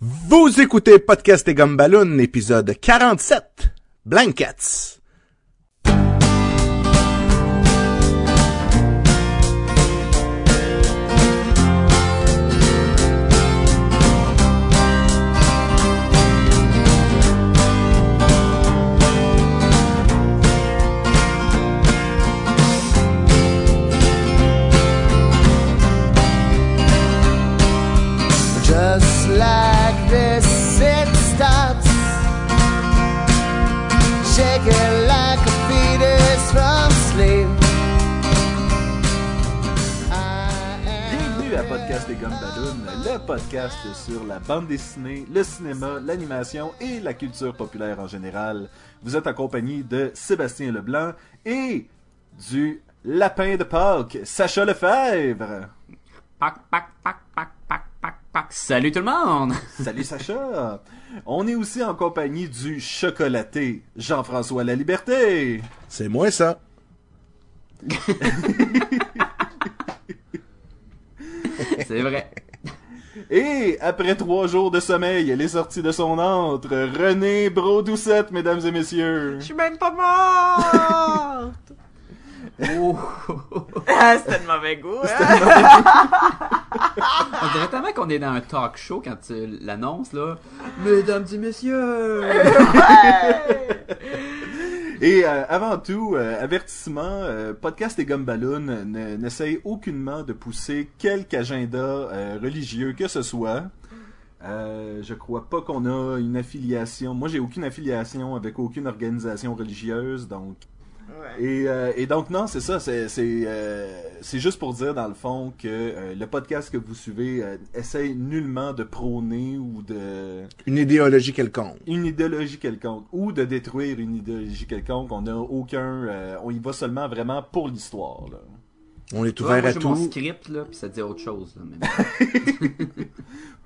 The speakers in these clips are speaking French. Vous écoutez Podcast et Gumballoon, épisode 47, Blankets. Podcast et Gumballoon, le podcast sur la bande dessinée, le cinéma, l'animation et la culture populaire en général. Vous êtes en compagnie de Sébastien Leblanc et du lapin de Pâques, Sacha Lefebvre. Pâques, Pâques, Pâques, Pâques, Pâques, Pâques, Pâques. Salut tout le monde! Salut Sacha! On est aussi en compagnie du chocolaté, Jean-François Laliberté. C'est moi ça! C'est vrai. Et après 3 jours de sommeil, elle est sortie de son antre. René Brodoucette, mesdames et messieurs. Je suis même pas morte. Oh. Ah, c'était de mauvais goût. On dirait tellement qu'on est dans un talk show quand tu l'annonces, là. Mesdames et messieurs. Et avant tout, avertissement, Podcast et Gumballoon n'essaye aucunement de pousser quelque agenda religieux que ce soit. Je crois pas qu'on a une affiliation. Moi, j'ai aucune affiliation avec aucune organisation religieuse, donc. Ouais. Et donc non, c'est ça. C'est juste pour dire dans le fond que le podcast que vous suivez essaye nullement de prôner ou de une idéologie quelconque ou de détruire une idéologie quelconque. On n'a aucun. On y va seulement vraiment pour l'histoire. Là. On est ouvert à tout. Mon script là, puis ça dit autre chose. Là, même.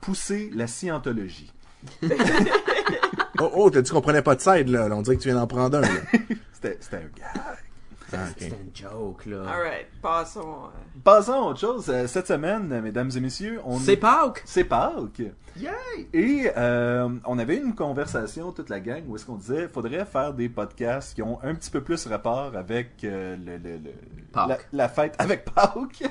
Pousser la scientologie. Oh, t'as dit qu'on prenait pas de side là. On dirait que tu viens d'en prendre un. Là. C'était un gag. C'était une joke, là. Alright, passons. Passons à autre chose. Cette semaine, mesdames et messieurs, c'est Pâques! C'est Pâques! Yay! Et on avait une conversation, toute la gang, où est-ce qu'on disait faudrait faire des podcasts qui ont un petit peu plus rapport avec la fête avec Pâques.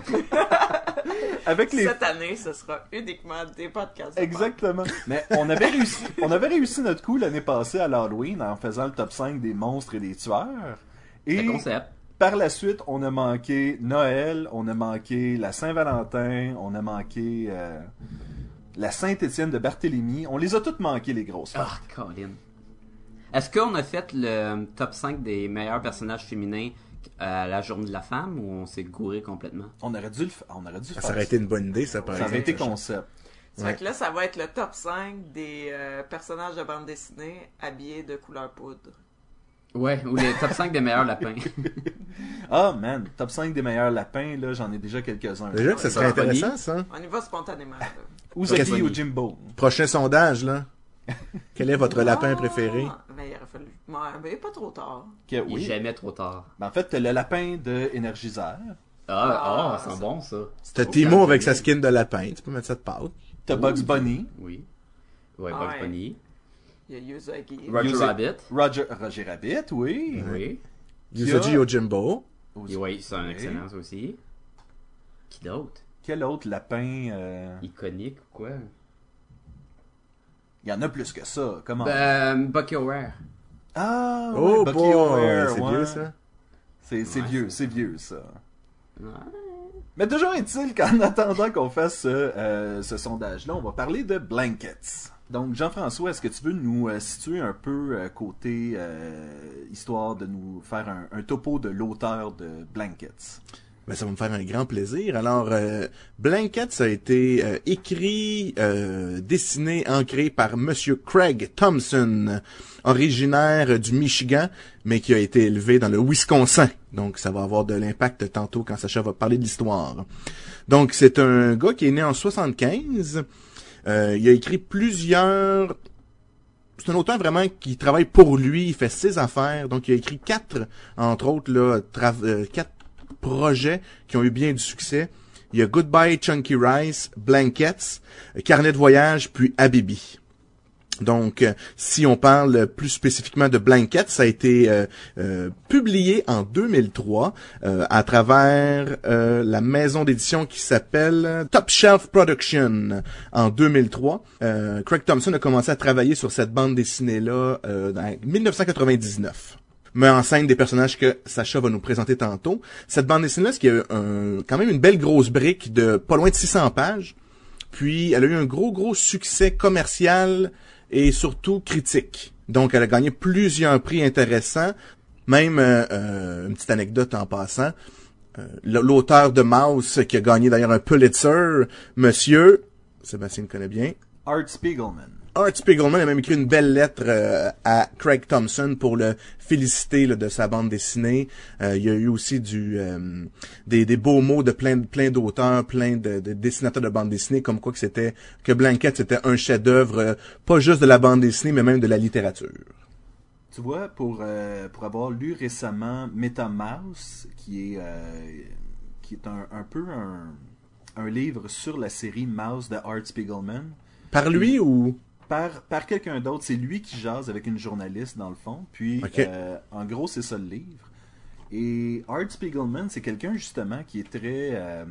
Avec les... Cette année, ce sera uniquement des podcasts. Exactement. Mais on avait réussi notre coup l'année passée à l'Halloween en faisant le top 5 des monstres et des tueurs. Et par la suite, on a manqué Noël, on a manqué la Saint-Valentin, on a manqué la Saint-Étienne de Barthélemy. On les a toutes manquées, les grosses fêtes. Ah, Colin. Est-ce qu'on a fait le top 5 des meilleurs personnages féminins à la journée de la femme ou on s'est gouré complètement? On aurait dû faire ça. Ça aurait été une bonne idée, ça, par exemple. Ça aurait été concept. Ça fait que là, ça va être le top 5 des personnages de bande dessinée habillés de couleur poudre. Ouais, ou les top 5 des meilleurs lapins. Ah, oh, man, top 5 des meilleurs lapins, là, j'en ai déjà quelques-uns. Déjà que ça serait intéressant, ça. On y va spontanément. Usagi Yojimbo. Prochain sondage, là. Quel est votre lapin préféré? Ben, il aurait fallu. Ben, pas trop tard. Okay, oui. Il est jamais trop tard. Ben, en fait, t'as le lapin de Energizer. Ah, c'est bon, ça. T'as Timo avec sa skin de lapin. Tu peux mettre ça de pâte. T'as Bugs Bunny. Oui. Ouais, Bugs Bunny. Il y a Usagi. Roger Rabbit, oui. Oui. Usagi Yojimbo. Oui, c'est un excellent aussi. Qui d'autre? Quel autre lapin iconique ou quoi? Il y en a plus que ça. Comment? Bucky O'Hare. Ah, oui, oh, Bucky O'Hare. C'est vieux, ça. C'est vieux, ça. Ouais. Mais toujours est-il qu'en attendant qu'on fasse ce sondage-là, on va parler de Blankets. Donc, Jean-François, est-ce que tu veux nous situer un peu côté, histoire de nous faire un topo de l'auteur de Blankets? Ben, ça va me faire un grand plaisir. Alors, Blankets a été écrit, dessiné, ancré par Monsieur Craig Thompson, originaire du Michigan, mais qui a été élevé dans le Wisconsin. Donc, ça va avoir de l'impact tantôt quand Sacha va parler de l'histoire. Donc, c'est un gars qui est né en 1975. Il a écrit plusieurs... C'est un auteur vraiment qui travaille pour lui, il fait ses affaires. Donc, il a écrit 4, entre autres, 4 projets qui ont eu bien du succès. Il y a Goodbye, Chunky Rice, Blankets, Carnet de voyage, puis Habibi. Donc, si on parle plus spécifiquement de Blankets, ça a été publié en 2003 à travers la maison d'édition qui s'appelle Top Shelf Production. En 2003, Craig Thompson a commencé à travailler sur cette bande dessinée-là en 1999. Mais en scène des personnages que Sacha va nous présenter tantôt. Cette bande dessinée-là, ce qui a quand même une belle grosse brique de pas loin de 600 pages. Puis, elle a eu un gros succès commercial et surtout critique. Donc, elle a gagné plusieurs prix intéressants. Même, une petite anecdote en passant, l'auteur de Maus, qui a gagné d'ailleurs un Pulitzer, monsieur, Sébastien le connaît bien, Art Spiegelman a même écrit une belle lettre à Craig Thompson pour le féliciter là, de sa bande dessinée. Il y a eu aussi des beaux mots de plein d'auteurs, plein de dessinateurs de bande dessinée, comme quoi que c'était que Blankets c'était un chef-d'œuvre, pas juste de la bande dessinée, mais même de la littérature. Tu vois, pour avoir lu récemment MetaMouse, qui est un peu un livre sur la série Mouse de Art Spiegelman. Par lui ou Par quelqu'un d'autre. C'est lui qui jase avec une journaliste, dans le fond. Puis, okay. En gros, c'est ça le livre. Et Art Spiegelman, c'est quelqu'un, justement, qui est très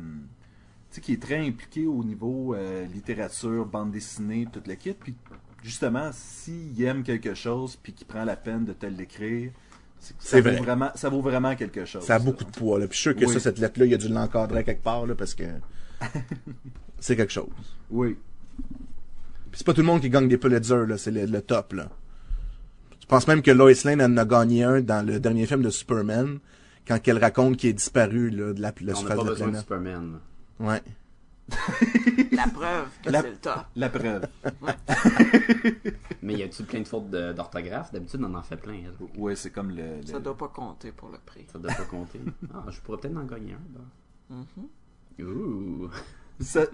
impliqué au niveau littérature, bande dessinée, tout le kit. Puis, justement, s'il aime quelque chose puis qu'il prend la peine de te l'écrire, ça vaut vraiment quelque chose. Ça a beaucoup de poids. Là. Puis, je suis sûr que oui. Cette lettre-là, il a dû l'encadrer quelque part, là, parce que c'est quelque chose. Oui. Pis c'est pas tout le monde qui gagne des Pulitzer, là, c'est le top, là. Je pense même que Lois Lane en a gagné un dans le dernier film de Superman, quand elle raconte qu'il est disparu, là, de la surface de la planète. On n'a pas besoin de Superman. Ouais. La preuve que c'est le top. La preuve. Ouais. Mais y a-tu plein de fautes d'orthographe? D'habitude, on en fait plein. Hein. Ouais, c'est comme le... Ça doit pas compter pour le prix. Ça doit pas compter. Ah, je pourrais peut-être en gagner un, là. Mm-hmm. Ouh...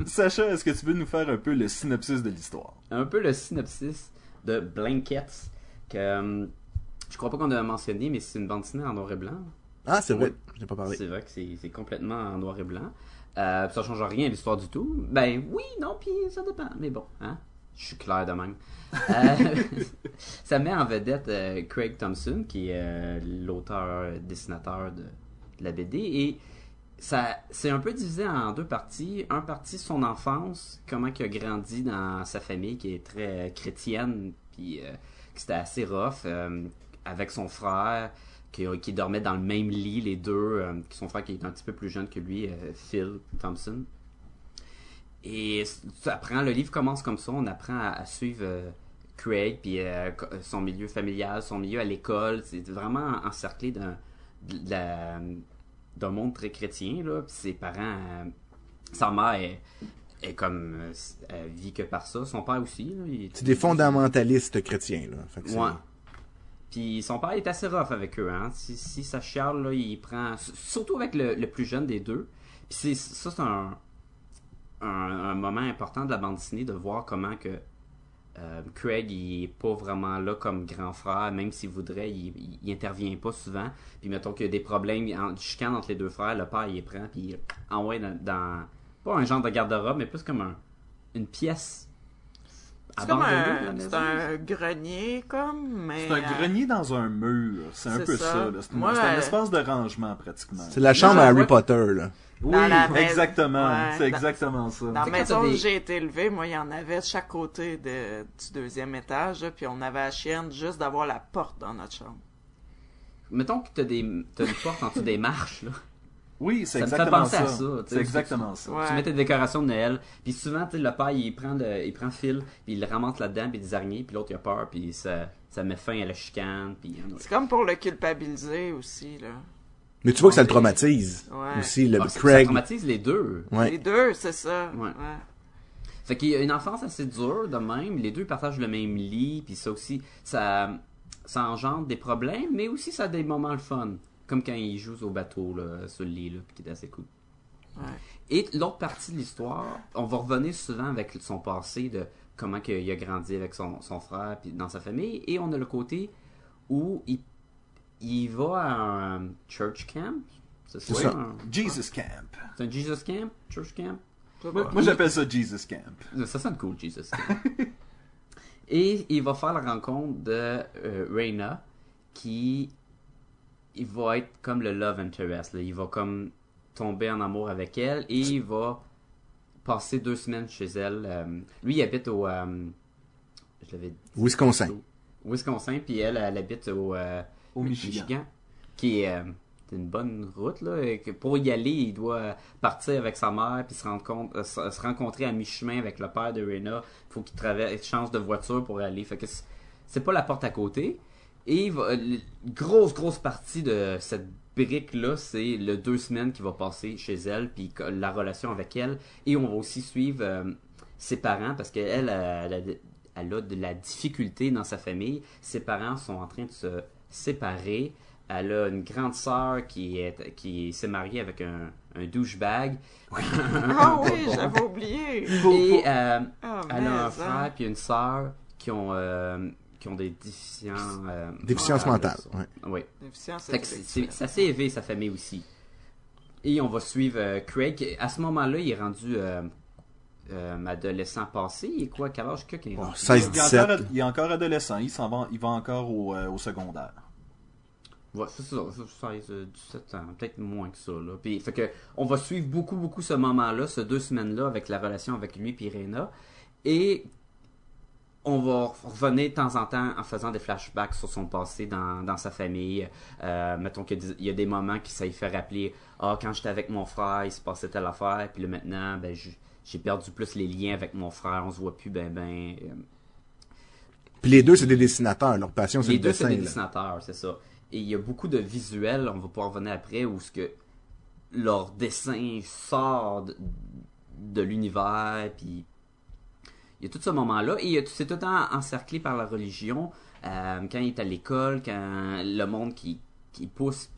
Sacha, est-ce que tu veux nous faire un peu le synopsis de l'histoire? Un peu le synopsis de Blankets, que je crois pas qu'on a mentionné, mais c'est une bande dessinée en noir et blanc. Ah, c'est vrai, j'ai pas parlé. C'est vrai que c'est complètement en noir et blanc. Ça change rien à l'histoire du tout. Ben oui, non, puis ça dépend. Mais bon, hein? Je suis clair de même. Ça met en vedette Craig Thompson, qui est l'auteur-dessinateur de la BD, et... Ça, c'est un peu divisé en deux parties. Un parti, son enfance, comment il a grandi dans sa famille qui est très chrétienne, puis que c'était assez rough, avec son frère, qui dormait dans le même lit, les deux, son frère qui est un petit peu plus jeune que lui, Phil Thompson. Et le livre commence comme ça, on apprend à suivre Craig, puis son milieu familial, son milieu à l'école. C'est vraiment encerclé d'un monde très chrétien, là, puis ses parents, sa mère est comme, elle vit que par ça, son père aussi. Là, c'est des fondamentalistes chrétiens, là. Fait que ouais. Puis son père est assez rough avec eux, hein. Si ça chiale, là, il prend, surtout avec le plus jeune des deux. Puis c'est un moment important de la bande dessinée de voir comment que Craig, il est pas vraiment là comme grand frère, même s'il voudrait, il intervient pas souvent. Puis mettons qu'il y a des problèmes, chicane entre les deux frères, le père il les prend, puis il envoie dans pas un genre de garde-robe, mais plus comme une pièce. C'est comme un grenier, comme. Mais... C'est un grenier dans un mur, c'est un peu ça. Là. C'est un espace de rangement pratiquement. C'est la chambre à Harry Potter, là. Oui, exactement. Ouais, c'est exactement ça. Dans la maison où j'ai été élevé, moi, il y en avait chaque côté du deuxième étage, là, puis on avait la chienne juste d'avoir la porte dans notre chambre. Mettons que t'as une porte en dessous des marches, là. Oui, c'est exactement ça. Ça me fait penser à ça. C'est exactement ça. Tu mets tes décorations de Noël, puis souvent, le père, il prend Phil, puis il le ramasse là-dedans, puis des araignées, puis l'autre, il a peur, puis ça met fin à la chicane. Puis, c'est comme pour le culpabiliser aussi, là. Mais tu vois que ça le traumatise aussi, le Craig. Ça traumatise les deux. Ouais. Les deux, c'est ça. Ouais. Ouais. Fait qu'il y a une enfance assez dure de même. Les deux partagent le même lit, puis ça aussi, ça engendre des problèmes, mais aussi ça a des moments le fun. Comme quand ils jouent au bateau, là, sur le lit, là, qui est assez cool. Ouais. Et l'autre partie de l'histoire, on va revenir souvent avec son passé, de comment il a grandi avec son frère, puis dans sa famille, et on a le côté où il va à un church camp, C'est ça. Jesus Camp. C'est un Jesus Camp? Church Camp? Moi, j'appelle ça Jesus Camp. Ça sonne cool, Jesus Camp. Et il va faire la rencontre de Raina, qui il va être comme le love interest. Là. Il va comme tomber en amour avec elle et il va passer 2 semaines chez elle. Lui, il habite au... je l'avais dit, Wisconsin. Au Wisconsin, puis elle habite au Michigan. Qui est... c'est une bonne route, là. Et que pour y aller, il doit partir avec sa mère puis se rencontrer à mi-chemin avec le père de Raina. Il faut qu'il change de voiture pour aller. Fait que c'est pas la porte à côté. Et grosse partie de cette brique-là, c'est le 2 semaines qu'il va passer chez elle puis la relation avec elle. Et on va aussi suivre ses parents parce qu'elle elle a de la difficulté dans sa famille. Ses parents sont en train de se séparer. Elle a une grande sœur qui s'est mariée avec un douchebag. Oui. Ah oui, j'avais oublié. Et elle a un frère et une sœur qui ont des déficiences... déficiences mentales. Oui. Déficiences intellectuelles. C'est assez élevé, sa famille aussi. Et on va suivre Craig. À ce moment-là, il est rendu... adolescent passé, il est quoi, quel âge qu'il est? Bon, 16-17. Il est encore adolescent, il va encore au secondaire. Ouais, c'est ça, 16-17 ans, peut-être moins que ça. Là. Puis, fait que, on va suivre beaucoup ce moment-là, ces 2 semaines-là, avec la relation avec lui et Raina. Et on va revenir de temps en temps en faisant des flashbacks sur son passé dans sa famille. Mettons qu'il y a des moments qui ça lui fait rappeler « Ah, quand j'étais avec mon frère, il se passait telle affaire, puis là maintenant, ben j'ai perdu plus les liens avec mon frère, on se voit plus ben. Puis les deux, c'est des dessinateurs, leur passion, c'est le dessin. Les deux, c'est des dessinateurs, c'est ça. Et il y a beaucoup de visuels, on va pouvoir revenir après, où ce que leur dessin sort de l'univers, puis il y a tout ce moment-là, et c'est tout le temps encerclé par la religion, quand il est à l'école, quand le monde qui pousse,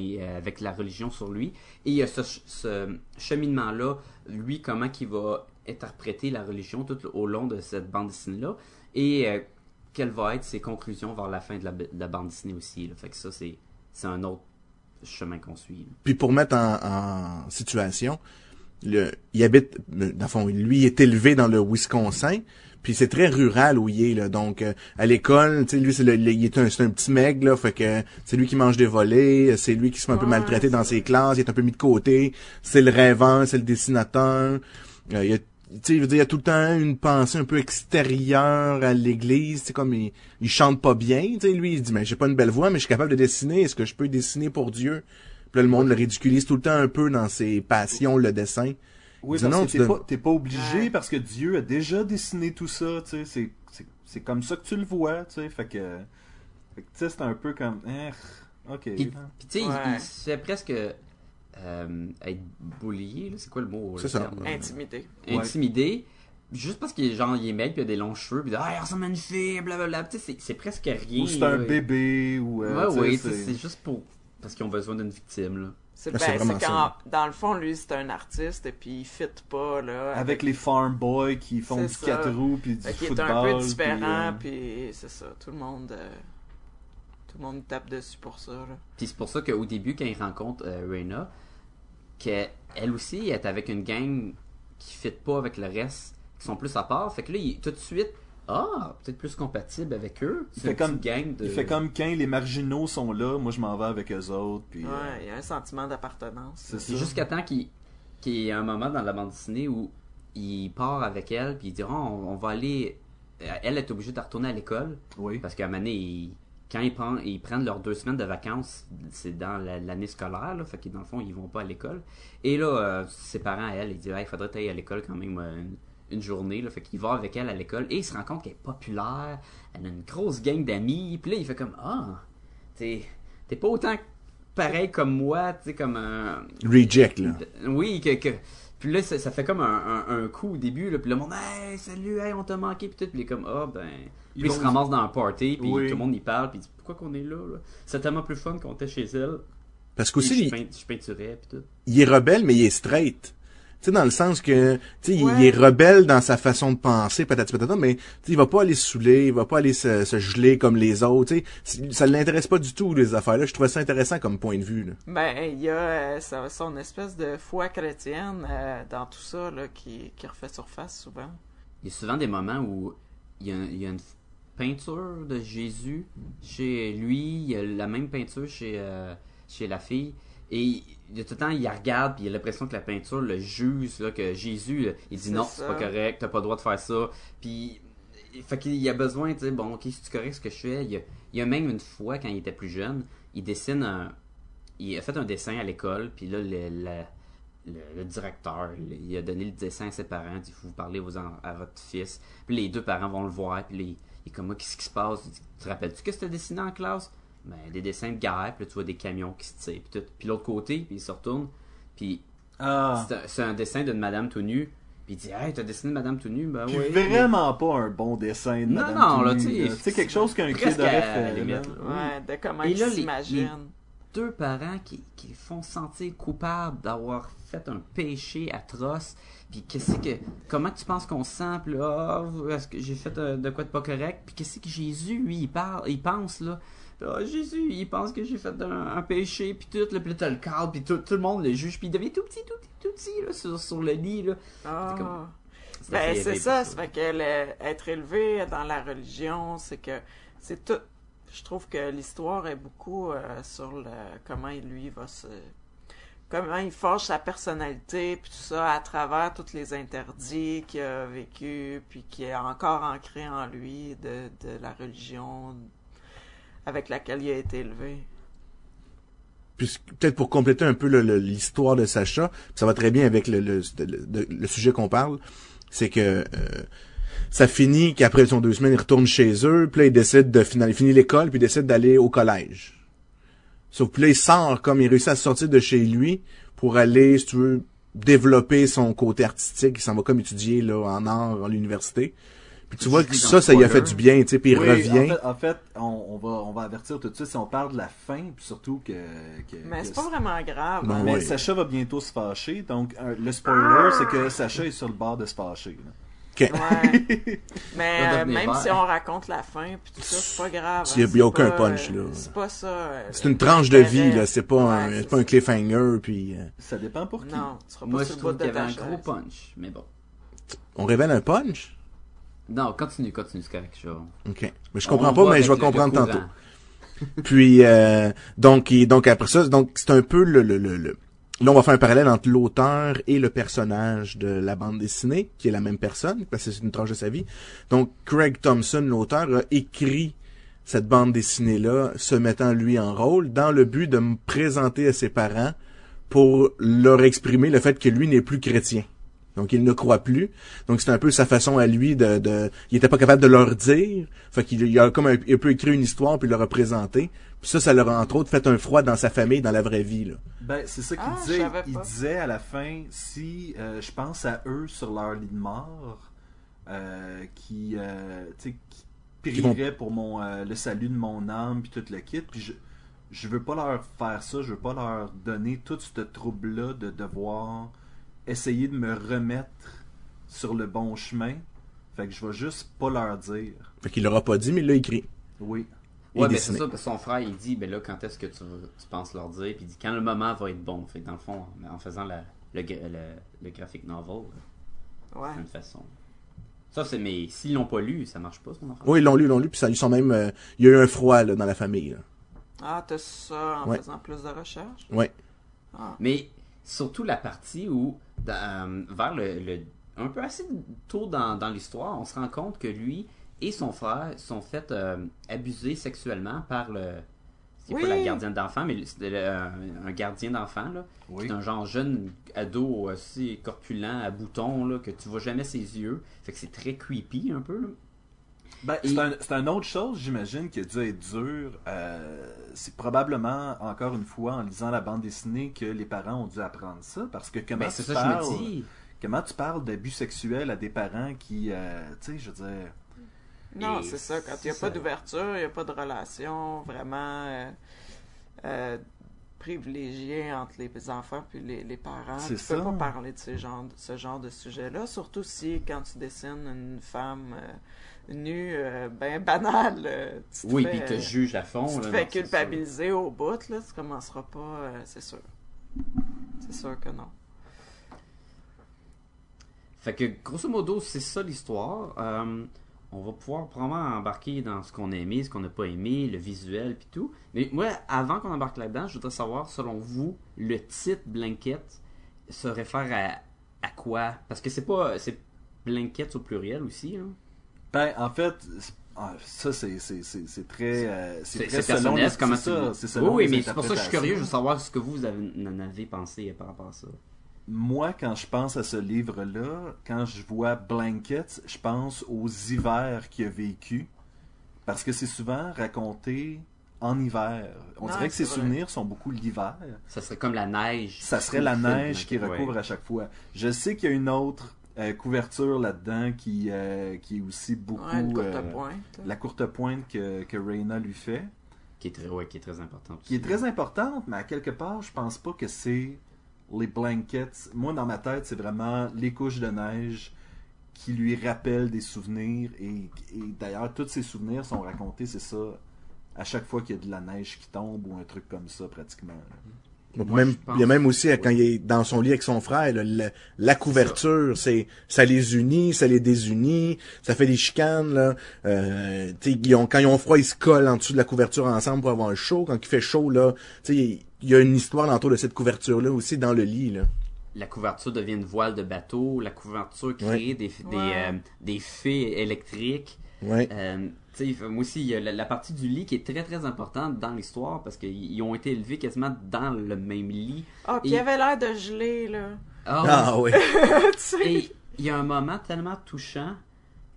avec la religion sur lui, et il y a ce cheminement-là, lui, comment qu'il va interpréter la religion tout au long de cette bande dessinée-là, et quelles vont être ses conclusions vers la fin de la bande dessinée aussi. Là. Fait que ça, c'est un autre chemin qu'on suit. Là. Puis pour mettre en situation, il habite, dans le fond, lui est élevé dans le Wisconsin, puis c'est très rural où il est là, donc à l'école, tu sais, lui c'est un petit mec là, fait que c'est lui qui mange des volets, c'est lui qui se fait un peu maltraiter dans ses classes, il est un peu mis de côté, c'est le rêveur, c'est le dessinateur, il y a, tu sais, je veux dire, il y a tout le temps une pensée un peu extérieure à l'église, c'est comme il chante pas bien, tu sais, lui il dit mais j'ai pas une belle voix mais je suis capable de dessiner, est-ce que je peux dessiner pour Dieu? Puis là le monde le ridiculise tout le temps un peu dans ses passions, le dessin. Oui, parce que t'es pas obligé, parce que Dieu a déjà dessiné tout ça, tu sais, c'est comme ça que tu le vois, tu sais, fait que tu sais, c'est un peu comme, ok. Puis tu sais, il se fait presque être boulié, là, c'est quoi le mot? C'est ça. Intimidé. Ouais. Intimidé, juste parce qu'il est genre, il est mec, puis il a des longs cheveux, puis il dit, il ressemble à une fille, blablabla, tu sais, c'est presque rien. Ou c'est un bébé, ou... oui, c'est juste pour... parce qu'ils ont besoin d'une victime, là. C'est quand, dans le fond, lui, c'est un artiste et puis il fit pas, là. Avec les farm boys qui font du 4 roues puis du football. Qui est un peu différent, puis c'est ça. Tout le monde tape dessus pour ça, là. Puis c'est pour ça qu'au début, quand il rencontre Raina, qu'elle aussi est avec une gang qui fit pas avec le reste, qui sont plus à part. Fait que là, tout de suite... Ah, peut-être plus compatible avec eux. C'est une gang de... Il fait comme quand les marginaux sont là, moi je m'en vais avec eux autres. Puis, ouais, il y a un sentiment d'appartenance. C'est jusqu'à temps qu'il y ait un moment dans la bande dessinée où il part avec elle, puis il dit « on va aller... » Elle est obligée de retourner à l'école. Oui. Parce qu'à un moment donné, quand ils prennent leurs 2 semaines de vacances, c'est dans l'année scolaire, là, fait que dans le fond, ils vont pas à l'école. Et là, ses parents, elle, ils disent « il faudrait t'aller à l'école quand même... une journée, là, fait qu'il va avec elle à l'école et il se rend compte qu'elle est populaire, elle a une grosse gang d'amis, puis là, il fait comme « Ah, t'es pas autant pareil comme moi, tu sais, comme un... » Reject, là. Oui, puis là, ça fait comme un coup au début, là, puis le monde « Hey, salut, hey, on t'a manqué », puis il est comme « Ah, ben... » Puis il se ramasse dans un party, puis tout le monde y parle, puis il dit « Pourquoi qu'on est là, là? C'est tellement plus fun qu'on était chez elle. » Parce qu'aussi, il est rebelle, mais il est straight. Tu sais, dans le sens que, tu sais, ouais, il est rebelle dans sa façon de penser, patati patata, mais il va pas aller se saouler, il va pas aller se geler comme les autres, tu sais. Ça l'intéresse pas du tout, les affaires-là. Je trouvais ça intéressant comme point de vue, là. Ben, il y a son espèce de foi chrétienne dans tout ça, là, qui refait surface souvent. Il y a souvent des moments où il y a une peinture de Jésus chez lui, il y a la même peinture chez la fille. Et de tout le temps, il regarde, puis il a l'impression que la peinture le juge, là, que Jésus, là, il dit c'est non, ça, c'est pas correct, t'as pas le droit de faire ça. Puis, fait qu'il y a besoin, tu sais, bon, ok, si tu corriges ce que je fais, il y a même une fois, quand il était plus jeune, il a fait un dessin à l'école, puis là, le directeur, il a donné le dessin à ses parents, il dit, faut vous parler à votre fils. Puis les deux parents vont le voir, puis il est comme, qu'est-ce qui se passe? Il dit, tu te rappelles-tu que c'était dessiné en classe? Ben, des dessins de guerre, puis là, tu vois des camions qui se tirent, puis tout. Puis l'autre côté, puis il se retourne, puis c'est un dessin d'une madame tout nue, puis il dit « Hey, t'as dessiné madame tout nue? » Ben oui. Vraiment pas un bon dessin de madame tout nue. Non, là, tu sais, quelque chose qu'un kid aurait fait. Limite, ouais, de comment il s'imagine. Les deux parents qui font sentir coupable d'avoir fait un péché atroce, puis comment tu penses qu'on se sent, puis là, est-ce que j'ai fait de quoi de pas correct, puis qu'est-ce que Jésus, lui, il pense, là? Ah, Jésus, il pense que j'ai fait un péché, pis tout, là, pis là, t'as le cadre, pis tout le monde le juge, pis il devient tout petit, là, sur le lit, là. Ah. Comme... c'est ça, ça fait que être élevé dans la religion, c'est que, c'est tout, je trouve que l'histoire est beaucoup sur comment lui va comment il forge sa personnalité, pis tout ça, à travers tous les interdits qu'il a vécu, pis qui est encore ancré en lui, de la religion, avec laquelle il a été élevé. Puis peut-être pour compléter un peu l'histoire de Sacha, ça va très bien avec le sujet qu'on parle, c'est que ça finit qu'après son 2 semaines, il retourne chez eux, puis là, il décide il finit l'école, puis il décide d'aller au collège. Sauf que là, il réussit à sortir de chez lui pour aller, si tu veux, développer son côté artistique, il s'en va comme étudier là en art à l'université. Puis tu vois que ça lui a fait du bien, tu sais, puis il revient. En fait, on va avertir tout de suite si on parle de la fin, puis surtout que mais c'est pas vraiment grave. Non, mais oui. Sacha va bientôt se fâcher, donc le spoiler, c'est que Sacha est sur le bord de se fâcher. Là. Okay. Ouais. Mais même si on raconte la fin, puis tout ça, c'est pas grave. Il n'y a aucun punch, là. C'est pas ça. C'est une tranche de vie, là. C'est pas un cliffhanger, puis... Ça dépend pour qui. Non, tu seras pas sur le bord de ta chaise. Moi, je trouve qu'il y avait un gros punch, mais bon. On révèle un punch? Non, continue, c'est correct, OK. Mais je comprends pas, mais je vais comprendre tantôt. Puis, donc après ça, donc c'est un peu le... Là, on va faire un parallèle entre l'auteur et le personnage de la bande dessinée, qui est la même personne, parce que c'est une tranche de sa vie. Donc, Craig Thompson, l'auteur, a écrit cette bande dessinée-là, se mettant lui en rôle, dans le but de me présenter à ses parents pour leur exprimer le fait que lui n'est plus chrétien. Donc, il ne croit plus. Donc, c'est un peu sa façon à lui de il était pas capable de leur dire. Fait qu'il a comme il peut écrire une histoire puis le représenter. Puis ça leur a entre autres fait un froid dans sa famille, dans la vraie vie, là. Ben, c'est ça qu'il disait. Il disait à la fin, si je pense à eux sur leur lit de mort, qui prieraient pour le salut de mon âme puis tout le kit, puis je veux pas leur faire ça, je veux pas leur donner tout ce trouble-là de devoir essayer de me remettre sur le bon chemin. Fait que je vais juste pas leur dire. Fait qu'il l'aura pas dit, mais il l'a écrit. Oui. Ouais, ben c'est ça, parce que son frère, il dit, ben là, quand est-ce que tu penses leur dire? Puis il dit, quand le moment va être bon. Fait que dans le fond, en faisant le graphic novel, ouais, c'est une façon. Ça, c'est, mais s'ils l'ont pas lu, ça marche pas, son enfant. Oui, ils l'ont lu, puis ils sont même, il y a eu un froid, là, dans la famille, là. Ah, t'as ça en faisant plus de recherches? Ouais. Ah. Mais, surtout la partie où, vers un peu assez tôt dans l'histoire, on se rend compte que lui et son frère sont fait abuser sexuellement par pas la gardienne d'enfant, mais c'était un gardien d'enfant, là. Oui. C'est un genre jeune ado aussi corpulent, à boutons, là, que tu vois jamais ses yeux. Fait que c'est très creepy, un peu, là. Ben, c'est une autre chose, j'imagine, qui a dû être dure. C'est probablement, encore une fois, en lisant la bande dessinée, que les parents ont dû apprendre ça. Parce que comment tu parles d'abus sexuels à des parents qui, tu sais, je veux dire... Non, c'est ça. Quand il n'y a pas d'ouverture, il n'y a pas de relation vraiment privilégié entre les enfants puis les parents. C'est tu ne peux pas parler de ce genre de sujet-là, surtout si quand tu dessines une femme nue, ben banale, tu te oui, puis te juges à fond. Tu te fais culpabiliser au bout, là, tu commenceras pas, c'est sûr. C'est sûr que non. Fait que, grosso modo, c'est ça l'histoire. On va pouvoir probablement embarquer dans ce qu'on a aimé, ce qu'on n'a pas aimé, le visuel puis tout. Mais moi, avant qu'on embarque là-dedans, je voudrais savoir, selon vous, le titre Blankets se réfère à quoi? Parce que c'est Blankets au pluriel aussi, hein? Ben, en fait, ça c'est très c'est personnel, c'est comme ça. C'est oui, mais c'est pour ça que je suis curieux, je veux savoir ce que vous en avez pensé par rapport à ça. Moi, quand je pense à ce livre-là, quand je vois Blankets, je pense aux hivers qu'il a vécu. Parce que c'est souvent raconté en hiver. On dirait que ses souvenirs sont beaucoup l'hiver. Ça serait comme la neige. Ça serait la neige qui recouvre à chaque fois. Je sais qu'il y a une autre couverture là-dedans qui est aussi beaucoup... Ouais, la courte pointe que Raina lui fait. Qui est très importante. Qui est très importante, mais à quelque part, je pense pas que c'est... les blankets. Moi, dans ma tête, c'est vraiment les couches de neige qui lui rappellent des souvenirs. Et d'ailleurs, tous ces souvenirs sont racontés, c'est ça, à chaque fois qu'il y a de la neige qui tombe ou un truc comme ça, pratiquement. Moi, il y a même aussi, quand il est dans son lit avec son frère, la couverture, ça les unit, ça les désunit, ça fait des chicanes, là. Quand ils ont froid, ils se collent en dessous de la couverture ensemble pour avoir chaud. Quand il fait chaud, là, tu sais, il y a une histoire autour de cette couverture-là aussi dans le lit, là. La couverture devient une voile de bateau, la couverture crée des fées électriques. Ouais. Moi aussi, il y a la partie du lit qui est très très importante dans l'histoire parce qu'ils ont été élevés quasiment dans le même lit. Ah, puis il avait l'air de geler, là. Oui. Et il y a un moment tellement touchant,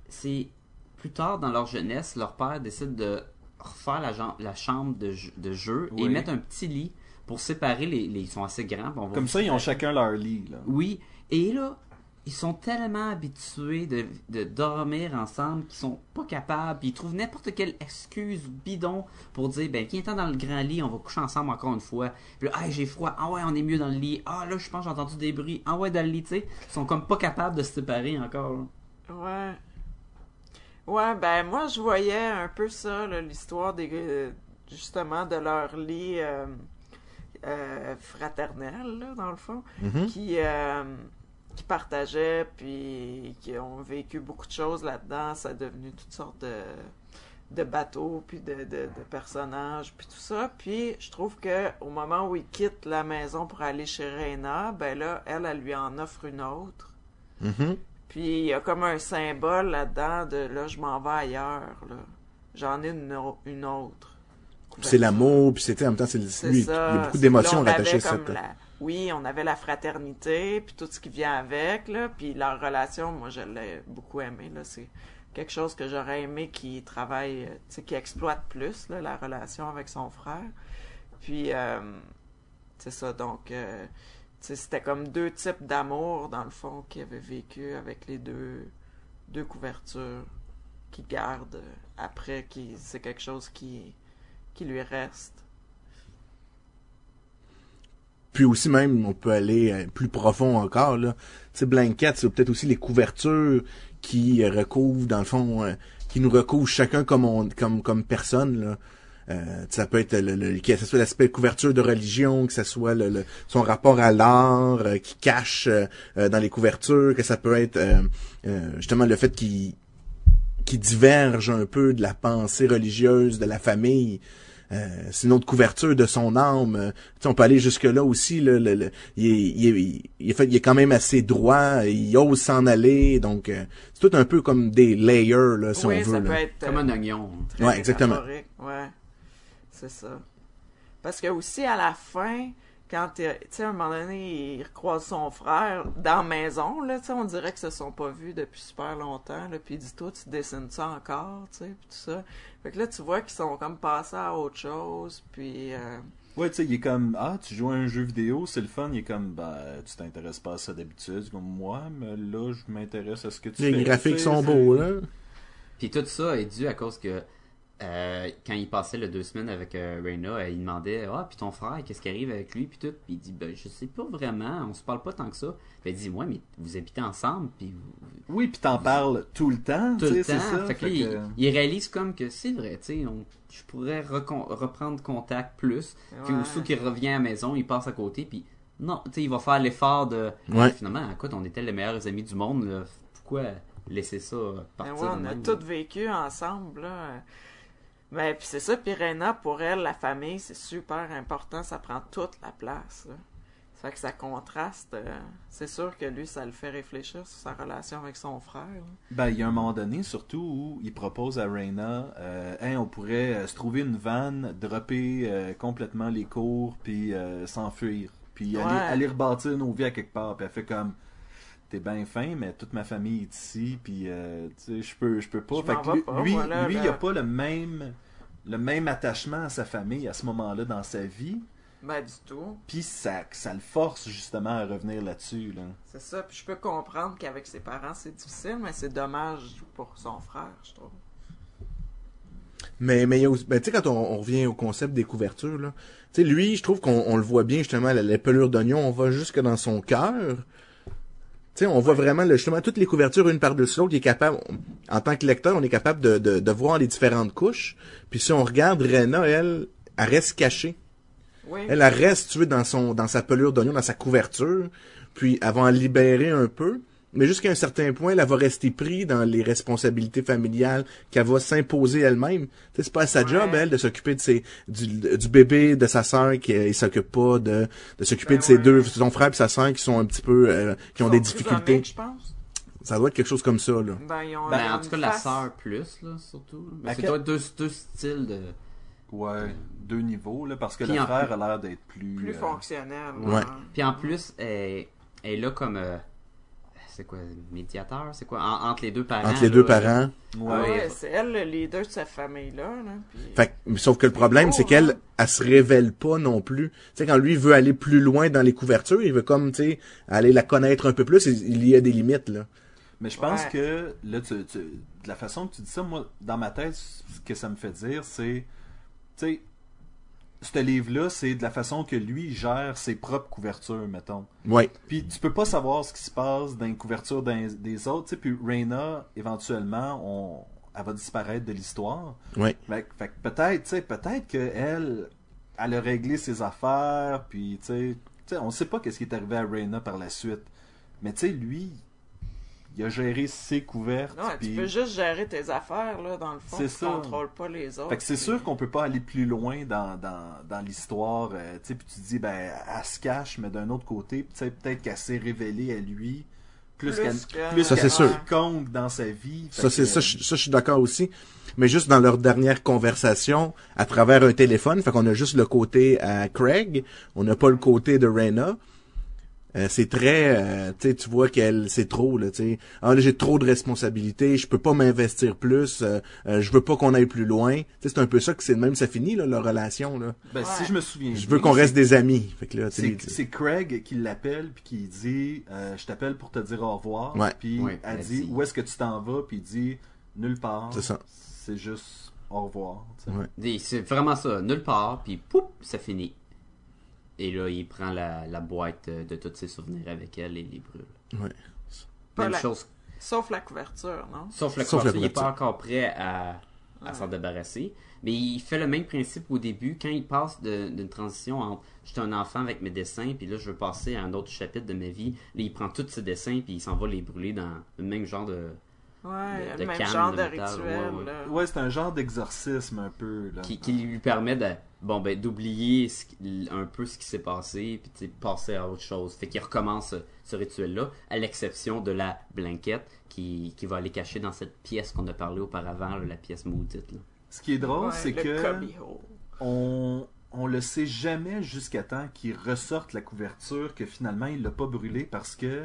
c'est plus tard dans leur jeunesse, leur père décide de refaire la chambre de jeu et mettre un petit lit pour séparer les... Ils sont assez grands. Comme ça, ils ont chacun leur lit, là. Oui, et là... Ils sont tellement habitués de dormir ensemble qu'ils sont pas capables. Puis ils trouvent n'importe quelle excuse bidon pour dire « Ben, viens-t'en dans le grand lit, on va coucher ensemble encore une fois. » Puis là, « Ah, j'ai froid. Ah ouais, on est mieux dans le lit. Ah là, je pense que j'ai entendu des bruits. Ah ouais, dans le lit, tu sais. » Ils sont comme pas capables de se séparer encore. Ouais. Ouais, ben moi, je voyais un peu ça, là, l'histoire justement de leur lit fraternel, là, dans le fond, qui partageaient, puis qui ont vécu beaucoup de choses là-dedans. Ça a devenu toutes sortes de bateaux, puis de personnages, puis tout ça. Puis je trouve qu'au moment où il quitte la maison pour aller chez Raina, ben là, elle lui en offre une autre. Mm-hmm. Puis il y a comme un symbole là-dedans de « là, je m'en vais ailleurs, là. J'en ai une autre. » C'est l'amour, puis c'était en même temps, c'est ça, il y a beaucoup d'émotions rattachées à cette... Oui, on avait la fraternité, puis tout ce qui vient avec, là, puis leur relation, moi, je l'ai beaucoup aimé, là, c'est quelque chose que j'aurais aimé qu'ils travaillent, tu sais, qu'ils exploitent plus, là, la relation avec son frère, puis, c'est ça, donc, tu sais, c'était comme deux types d'amour, dans le fond, qu'ils avaient vécu avec les deux couvertures qu'ils gardent après, c'est quelque chose qui lui reste. Puis aussi même, on peut aller plus profond encore, là. Tu sais, Blankets, c'est peut-être aussi les couvertures qui recouvrent, dans le fond, qui nous recouvrent chacun comme personne, là. Ça peut être que ce soit l'aspect couverture de religion, que ce soit son rapport à l'art qui cache dans les couvertures, que ça peut être justement le fait qu'il diverge un peu de la pensée religieuse de la famille. C'est une autre couverture de son âme. On peut aller jusque-là aussi. Là, il est quand même assez droit. Il ose s'en aller. Donc, c'est tout un peu comme des layers, là, si on veut. Ça peut être comme un oignon. Oui, exactement. Ouais. C'est ça. Parce que aussi, à la fin, quand à un moment donné, il croise son frère dans la maison. Là, on dirait qu'ils se sont pas vus depuis super longtemps. Là, puis il dit « Toi, tu dessines ça encore? » Puis tout ça. Fait que là, tu vois qu'ils sont comme passés à autre chose. Puis... Ouais, tu sais, il est comme « Ah, tu joues à un jeu vidéo, c'est le fun. » Il est comme « Ben, tu t'intéresses pas à ça d'habitude. » Comme « Moi, mais là, je m'intéresse à ce que tu fais. » Les graphiques sont beaux, là. Puis tout ça est dû à cause que Quand il passait les 2 semaines avec Raina, il demandait « Ah, puis ton frère, qu'est-ce qui arrive avec lui ?» Puis tout, puis il dit « Ben, je sais pas vraiment, on se parle pas tant que ça. » Puis il dit « Ouais, mais vous habitez ensemble, puis... » Oui, puis t'en parles tout le temps, tu sais, c'est ça. Fait que... il réalise comme que c'est vrai, tu sais, je pourrais reprendre contact plus. Ouais. Puis aussitôt qu'il revient à la maison, il passe à côté, puis non, tu sais, il va faire l'effort de... Ouais. Finalement, écoute, on était les meilleurs amis du monde, là. Pourquoi laisser ça partir? Ben ouais, on a tout vécu ensemble, là. Ben, puis c'est ça, puis Raina, pour elle, la famille, c'est super important, ça prend toute la place, là. Ça fait que ça contraste. C'est sûr que lui, ça le fait réfléchir sur sa relation avec son frère, là. Ben, il y a un moment donné, surtout, où il propose à Raina, hey, on pourrait se trouver une vanne, dropper complètement les cours, puis s'enfuir, puis ouais, aller rebâtir nos vies à quelque part, puis elle fait comme... T'es bien fin, mais toute ma famille est ici, puis tu sais, je peux pas. Fait que lui, il a pas le même attachement à sa famille à ce moment-là dans sa vie. Ben, du tout. Puis ça le force justement à revenir là-dessus, là. C'est ça, puis je peux comprendre qu'avec ses parents, c'est difficile, mais c'est dommage pour son frère, je trouve. Mais ben, tu sais, quand on revient au concept des couvertures, là, tu sais, lui, je trouve qu'on le voit bien, justement, la pelure d'oignon, on va jusque dans son cœur. T'sais, on voit vraiment justement toutes les couvertures une par-dessus l'autre. Il est capable, en tant que lecteur, on est capable de voir les différentes couches. Puis si on regarde Raina, elle reste cachée. Oui. Elle reste, tu veux, dans sa pelure d'oignon, dans sa couverture. Puis elle va en libérer un peu. Mais jusqu'à un certain point, elle va rester prise dans les responsabilités familiales qu'elle va s'imposer elle-même. T'sais, c'est pas sa job, elle, de s'occuper de du bébé, de sa sœur qui s'occupe pas, de s'occuper de ses deux, son frère et sa sœur qui sont un petit peu, qui ont des difficultés. Amis, je pense. Ça doit être quelque chose comme ça, là. Ben, en tout cas, la sœur plus, là, surtout. Ben, ça doit être deux styles de... Ouais, 2 niveaux, là, parce que le frère a l'air d'être plus fonctionnel. Ouais. Puis en plus, elle est là comme... c'est quoi, médiateur? C'est quoi? Entre les deux parents. Entre les deux parents. Ouais, c'est elle le leader de sa famille-là, là. Puis... Fait que, sauf que le problème, c'est qu'elle, elle se révèle pas non plus. Tu sais, quand lui veut aller plus loin dans les couvertures, il veut comme, tu sais, aller la connaître un peu plus, il y a des limites, là. Mais je pense que, là, de la façon que tu dis ça, moi, dans ma tête, ce que ça me fait dire, c'est, tu sais, ce livre-là, c'est de la façon que lui gère ses propres couvertures, mettons. Ouais. Puis tu peux pas savoir ce qui se passe dans les couvertures des autres, tu sais. Puis Raina, éventuellement, elle va disparaître de l'histoire. Ouais. Fait que peut-être, tu sais, peut-être qu'elle a réglé ses affaires, puis tu sais, on sait pas qu'est-ce qui est arrivé à Raina par la suite. Mais tu sais, lui, il a géré ses couvertes. Non, pis... tu peux juste gérer tes affaires, là, dans le fond. Tu contrôles pas les autres. Fait que c'est sûr qu'on peut pas aller plus loin dans l'histoire. Tu sais, puis tu dis, ben, elle se cache, mais d'un autre côté, tu sais, peut-être qu'elle s'est révélée à lui plus qu'elle compte dans sa vie. Ça, je suis d'accord aussi. Mais juste dans leur dernière conversation, à travers un téléphone, fait qu'on a juste le côté à Craig, on n'a pas le côté de Raina. C'est très, tu sais, tu vois qu'elle, c'est trop, là, tu sais. Ah, là, j'ai trop de responsabilités, je peux pas m'investir plus, je veux pas qu'on aille plus loin. Tu sais, c'est un peu ça que c'est même, ça finit, là, leur relation, là. Ben, si je me souviens. Je veux qu'on reste des amis. Fait que là, c'est Craig qui l'appelle, puis qui dit, je t'appelle pour te dire au revoir. Ouais. Puis elle dit, où est-ce que tu t'en vas? Puis il dit, nulle part. C'est ça. C'est juste au revoir. Ouais. C'est vraiment ça, nulle part, puis pouf, ça finit. Et là, il prend la boîte de tous ses souvenirs avec elle et les brûle. Ouais. Même chose. Sauf la couverture, non? Sauf la couverture. Il n'est pas encore prêt à s'en débarrasser. Mais il fait le même principe au début quand il passe d'une transition entre « J'étais un enfant avec mes dessins, puis là, je veux passer à un autre chapitre de ma vie. » Là, il prend tous ses dessins, puis il s'en va les brûler dans le même genre de... Ouais, le même genre de rituel. Ouais, c'est un genre d'exorcisme un peu, là. Qui lui permet d'oublier un peu ce qui s'est passé, puis de passer à autre chose. Fait qu'il recommence ce rituel-là, à l'exception de la blanquette qui va aller cacher dans cette pièce qu'on a parlé auparavant, là, la pièce maudite, là. Ce qui est drôle, c'est que on le sait jamais jusqu'à temps qu'il ressorte la couverture que finalement il l'a pas brûlée parce que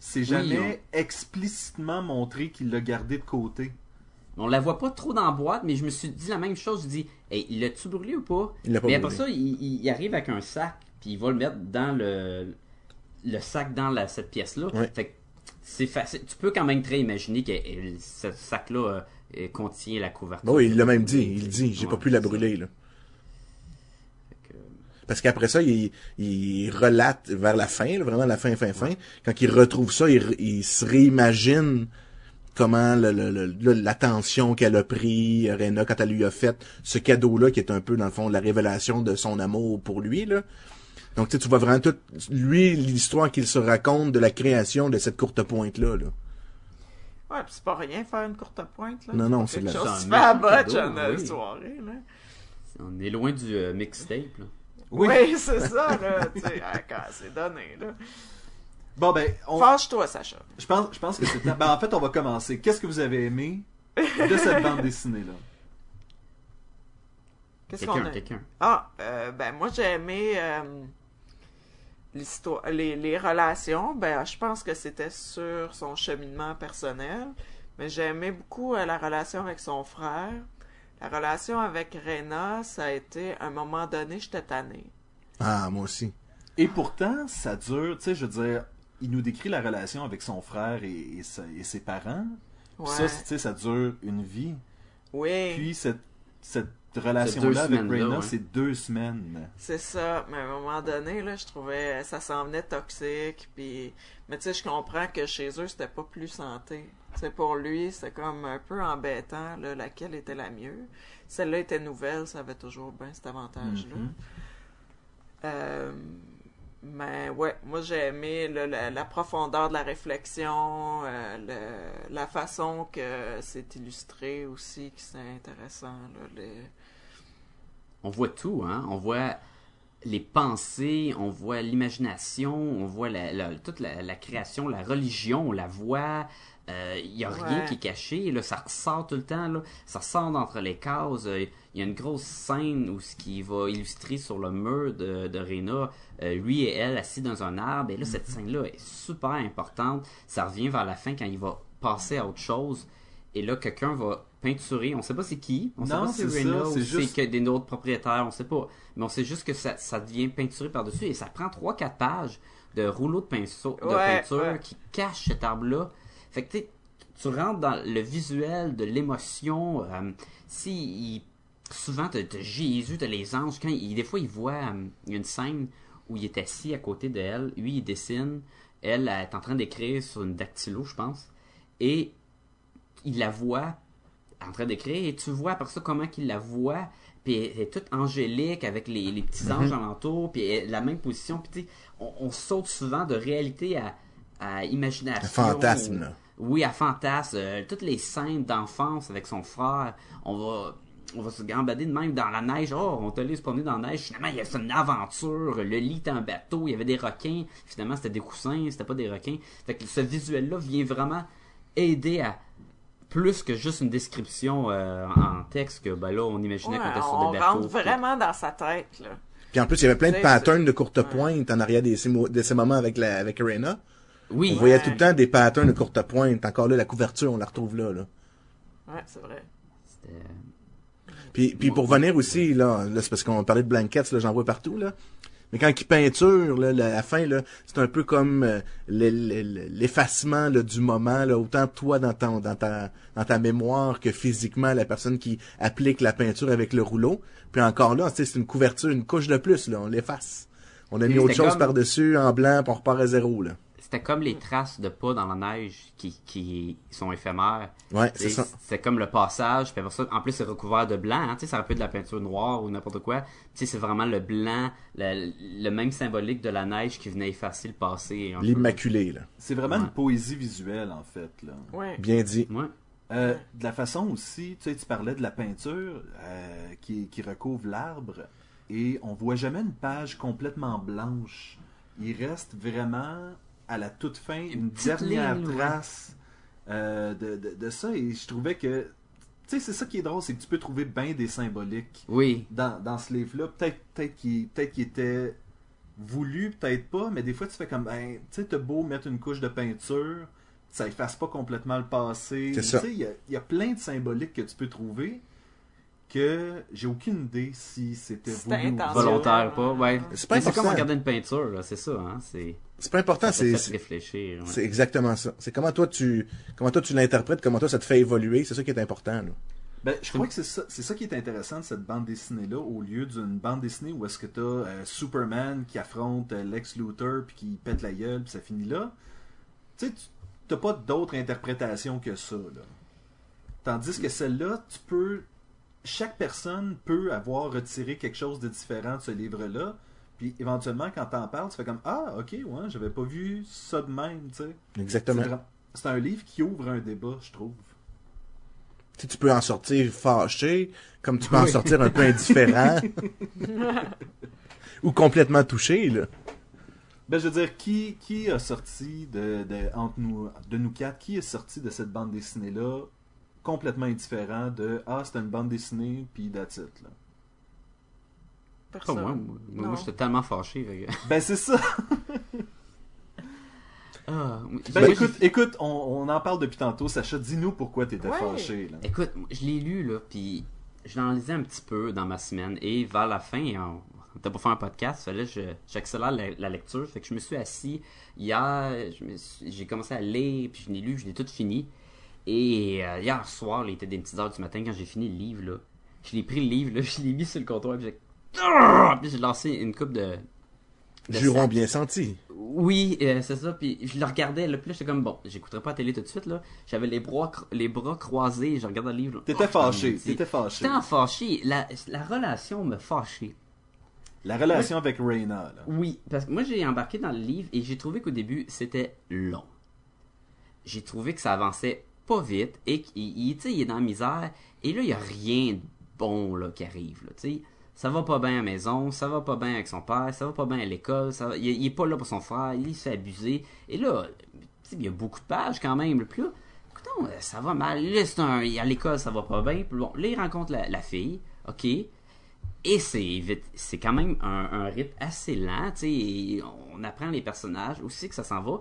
c'est jamais explicitement montré qu'il l'a gardé de côté. On la voit pas trop dans la boîte, mais je me suis dit la même chose. Je dis, hey, l'as-tu brûlé ou pas? Mais après ça, il arrive avec un sac, puis il va le mettre dans le sac dans cette pièce-là. Ouais. Fait que c'est facile. Tu peux quand même très imaginer que ce sac-là contient la couverture. Oui, il l'a même dit. Il dit, j'ai pas pu la brûler, là. Parce qu'après ça, il relate vers la fin, là, vraiment la fin. Quand il retrouve ça, il se réimagine comment la tension qu'elle a pris, Raina, quand elle lui a fait ce cadeau-là, qui est un peu, dans le fond, la révélation de son amour pour lui, là. Donc, tu vois vraiment tout, lui, l'histoire qu'il se raconte de la création de cette courte pointe-là, là. Ouais, pis c'est pas rien faire une courte pointe, là. Non, c'est la chose. C'est soirée, là. On est loin du mixtape, là. Oui, c'est ça, là. Tu sais, c'est donné, là. Bon, ben. Fâche-toi, Sacha. Je pense que c'est temps. Ben, en fait, on va commencer. Qu'est-ce que vous avez aimé de cette bande dessinée-là? Qu'est-ce qu'on a? Ah, ben, moi, j'ai aimé l'histoire, les relations. Ben, je pense que c'était sur son cheminement personnel. Mais j'ai aimé beaucoup la relation avec son frère. La relation avec Raina, ça a été, à un moment donné, j'étais tannée. Ah, moi aussi. Et pourtant, ça dure, tu sais, je veux dire, il nous décrit la relation avec son frère et ses parents. Ouais. Ça, tu sais, ça dure une vie. Oui. Puis cette relation-là avec Raina, ouais. C'est 2 semaines. C'est ça, mais à un moment donné, là, je trouvais, ça s'en venait toxique, puis... Mais tu sais, je comprends que chez eux, c'était pas plus santé. C'est pour lui, c'est comme un peu embêtant, là, laquelle était la mieux. Celle-là était nouvelle, ça avait toujours bien cet avantage-là. Mm-hmm. Mais ouais, moi j'ai aimé la profondeur de la réflexion, la façon que c'est illustré aussi, qui c'est intéressant. Là, on voit tout, hein? On voit les pensées, on voit l'imagination, on voit toute la création, la religion, on la voit... Il n'y a rien qui est caché, là, ça ressort tout le temps, là, ça ressort d'entre les cases. Il y a une grosse scène où ce qui va illustrer sur le mur de Raina, lui et elle assis dans un arbre, et là, cette scène-là est super importante, ça revient vers la fin quand il va passer à autre chose, et là, quelqu'un va peinturer, on ne sait pas c'est qui, on ne sait pas si c'est Raina ou juste... c'est des autres propriétaires, on ne sait pas, mais on sait juste que ça devient peinturé par-dessus, et ça prend 3-4 pages de rouleaux de peinture qui cachent cet arbre-là. Fait que tu rentres dans le visuel de l'émotion. Souvent, t'as Jésus, t'as les anges. Quand des fois, il voit une scène où il est assis à côté d'elle. Lui, il dessine. Elle est en train d'écrire sur une dactylo, je pense. Et il la voit en train d'écrire. Et tu vois, après ça, comment qu'il la voit. Puis elle est toute angélique avec les petits anges alentour. Puis elle, la même position. Puis tu sais, on saute souvent de réalité à imagination. Fantasme, là. Oui, à fantasme. Toutes les scènes d'enfance avec son frère. On va se gambader de même dans la neige. Oh, on te laisse promener dans la neige. Finalement, il y a une aventure. Le lit était un bateau. Il y avait des requins. Finalement, c'était des coussins. C'était pas des requins. Fait que ce visuel-là vient vraiment aider à plus que juste une description en texte que, ben là, on imaginait qu'on était sur des bateaux. On rentre vraiment dans sa tête, là. Puis en plus, il y avait plein de patterns de courte pointe en arrière de ces moments avec Raina. Oui. On voyait tout le temps des patterns de courte pointe. Encore là, la couverture, on la retrouve là. Ouais, c'est vrai. C'était... Puis pour venir aussi, là, c'est parce qu'on parlait de Blankets, là, j'en vois partout, là. Mais quand il peinture, là, à la fin, là, c'est un peu comme l'effacement là, du moment, là, autant toi dans ta mémoire que physiquement la personne qui applique la peinture avec le rouleau. Puis encore là, c'est une couverture, une couche de plus, là, on l'efface. On a mis autre chose par-dessus, en blanc, puis on repart à zéro, là. C'était comme les traces de pas dans la neige qui sont éphémères. Ouais, c'est ça. C'est comme le passage. Puis ça, en plus, c'est recouvert de blanc. Hein, tu sais, ça aurait pu être de la peinture noire ou n'importe quoi. Tu sais, c'est vraiment le blanc, le même symbolique de la neige qui venait effacer le passé. L'immaculé, là. C'est vraiment une poésie visuelle, en fait, là. Ouais. Bien dit. Ouais. De la façon aussi, tu sais, tu parlais de la peinture qui recouvre l'arbre. Et on voit jamais une page complètement blanche. Il reste vraiment... à la toute fin, une dernière trace de ça. Et je trouvais que... Tu sais, c'est ça qui est drôle, c'est que tu peux trouver bien des symboliques dans ce livre-là. Peut-être qu'il était voulu, peut-être pas, mais des fois, tu fais comme... Ben, tu sais, t'as beau mettre une couche de peinture, ça efface pas complètement le passé. Tu sais, il y a plein de symboliques que tu peux trouver. que j'ai aucune idée si c'était volontaire ou pas. Ouais. C'est pas important. C'est comme regarder une peinture, là, c'est ça. Hein? C'est pas important. C'est réfléchir. Ouais. C'est exactement ça. C'est comment toi tu l'interprètes, comment toi ça te fait évoluer. C'est ça qui est important. Là. Ben, je crois que c'est ça qui est intéressant de cette bande dessinée-là, au lieu d'une bande dessinée où est-ce que t'as Superman qui affronte Lex Luthor puis qui pète la gueule puis ça finit là. Tu sais, t'as pas d'autre interprétation que ça. Là. Tandis que celle-là, chaque personne peut avoir retiré quelque chose de différent de ce livre-là. Puis éventuellement, quand t'en parles, tu fais comme « Ah, ok, ouais, j'avais pas vu ça de même. » tu sais. Exactement. C'est un livre qui ouvre un débat, je trouve. T'sais, tu peux en sortir fâché, comme tu peux en sortir un peu indifférent. Ou complètement touché, là. Ben, je veux dire, qui a sorti entre nous quatre, qui est sorti de cette bande dessinée-là complètement indifférent de « Ah, c'était une bande dessinée, puis that's it, là. » Personne. Moi, j'étais tellement fâché. Ben, c'est ça! Ah, oui. Ben, écoute, on en parle depuis tantôt. Sacha, dis-nous pourquoi t'étais fâché. Là. Écoute, je l'ai lu, là, puis je l'en lisais un petit peu dans ma semaine. Et vers la fin, on était pour faire un podcast, fallait que j'accélère la lecture. Fait que je me suis assis hier, j'ai commencé à lire, puis je l'ai lu, je l'ai tout fini. Et hier soir, là, il était des petites heures du matin, quand j'ai fini le livre, là, je l'ai pris le livre, là, je l'ai mis sur le comptoir, puis j'ai lancé une coupe de... Jurons bien senti. Oui, c'est ça. Puis je le regardais, là, puis là, j'étais comme, bon, j'écouterais pas la télé tout de suite, là. J'avais les bras croisés, je regardais le livre. Là. T'étais fâché. J'étais fâché. La relation me fâchait. La relation avec Raina, là. Oui, parce que moi, j'ai embarqué dans le livre et j'ai trouvé qu'au début, c'était long. J'ai trouvé que ça avançait pas vite et qu'il il est dans la misère. Et là, il y a rien de bon, là, qui arrive, là, tu sais. Ça va pas bien à la maison, ça va pas bien avec son père, ça va pas bien à l'école, il est pas là pour son frère, il se fait abuser. Et là, il y a beaucoup de pages quand même. Puis là, écoutons, ça va mal, là, à l'école ça va pas bien. Puis bon, là, il rencontre la fille, ok. Et c'est quand même un rythme assez lent, tu sais, on apprend les personnages aussi que ça s'en va.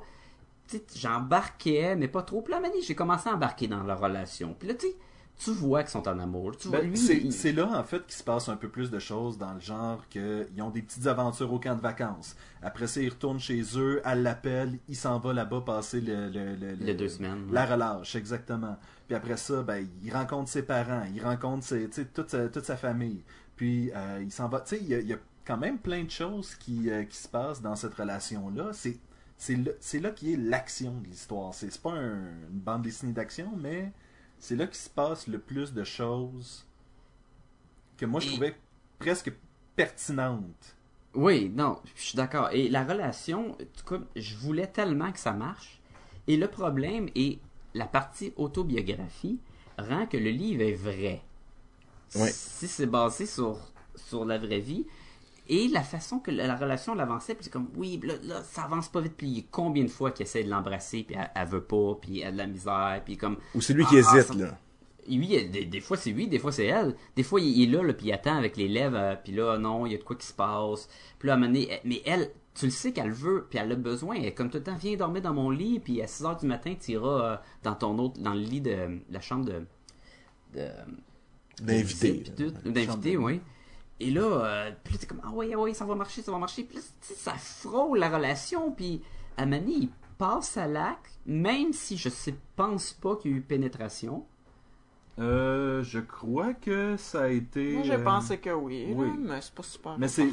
Tu sais, j'embarquais, mais pas trop. Puis là, j'ai commencé à embarquer dans leur relation. Puis là, tu sais, tu vois qu'ils sont en amour. Tu vois, ben, lui, c'est là, en fait, qu'il se passe un peu plus de choses dans le genre qu'ils ont des petites aventures au camp de vacances. Après ça, ils retournent chez eux, elle l'appelle, il s'en va là-bas passer les 2 semaines. La relâche, exactement. Puis après ça, ben, il rencontre ses parents, il rencontre toute sa famille. Puis il s'en va. Tu sais, il y a quand même plein de choses qui se passent dans cette relation-là. C'est là qui est l'action de l'histoire. C'est pas une bande dessinée d'action, mais... C'est là qu'il se passe le plus de choses que moi je trouvais presque pertinentes. Oui, non, je suis d'accord. Et la relation, en tout cas, je voulais tellement que ça marche. Et le problème est la partie autobiographie rend que le livre est vrai. Oui. Si c'est basé sur la vraie vie. Et la façon que la relation l'avançait, puis c'est comme, oui, là, ça avance pas vite, puis combien de fois qu'il essaie de l'embrasser, puis elle veut pas, puis elle a de la misère, puis comme... Ou c'est lui qui hésite, ça... là. Oui, des fois c'est lui, des fois c'est elle. Des fois, il est là, puis il attend avec les lèvres, puis là, non, il y a de quoi qui se passe. Puis là, à un moment donné, mais elle, tu le sais qu'elle veut, puis elle a besoin. Elle, comme tout le temps, viens dormir dans mon lit, puis à 6h du matin, tu iras dans le lit de la chambre de d'invité. D'invité, oui. Et là, puis c'est comme, ah ouais, ça va marcher. Puis là, ça frôle la relation. Puis Amani, il passe à l'acte, même si je pense pas qu'il y a eu pénétration. Je crois que ça a été... Moi, je pensais que oui. Là, mais c'est pas super. Mais c'est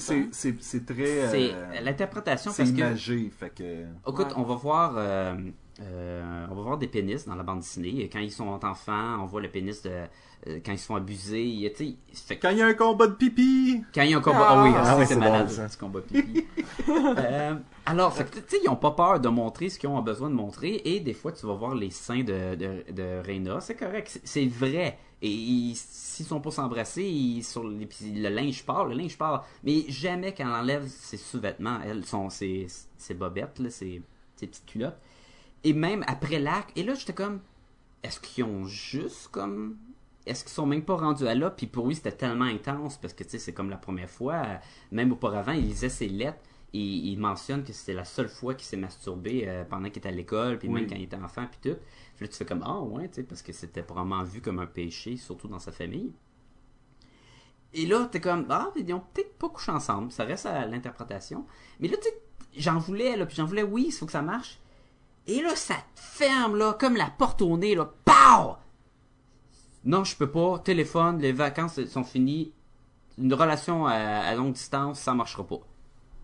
très... C'est l'interprétation, c'est parce imagé, que... fait que... Écoute, ouais. On va voir des pénis dans la bande dessinée. Quand ils sont enfants, on voit le pénis de... Quand ils se font abuser, tu sais... Quand il y a un combat de pipi! C'est malade, ce combat de pipi. Alors, tu sais, ils n'ont pas peur de montrer ce qu'ils ont besoin de montrer, et des fois, tu vas voir les seins de Raina, c'est correct, c'est vrai. Et s'ils sont pas s'embrasser, le linge part. Mais jamais qu'elle enlève ses sous-vêtements, ses bobettes, là, ses petites culottes. Et même après l'acte, et là, j'étais comme... Est-ce qu'ils sont même pas rendus à là? Puis pour lui, c'était tellement intense, parce que, tu sais, c'est comme la première fois. Même auparavant, il lisait ses lettres, et il mentionne que c'était la seule fois qu'il s'est masturbé pendant qu'il était à l'école, puis même quand il était enfant, puis tout. Puis là, tu fais comme, parce que c'était probablement vu comme un péché, surtout dans sa famille. Et là, t'es comme, ah, ils ont peut-être pas couché ensemble, ça reste à l'interprétation. Mais là, tu sais, j'en voulais, oui, il faut que ça marche. Et là, ça te ferme, là, comme la porte au nez, là, pow! Non, je peux pas, téléphone, les vacances sont finies, une relation à longue distance, ça marchera pas.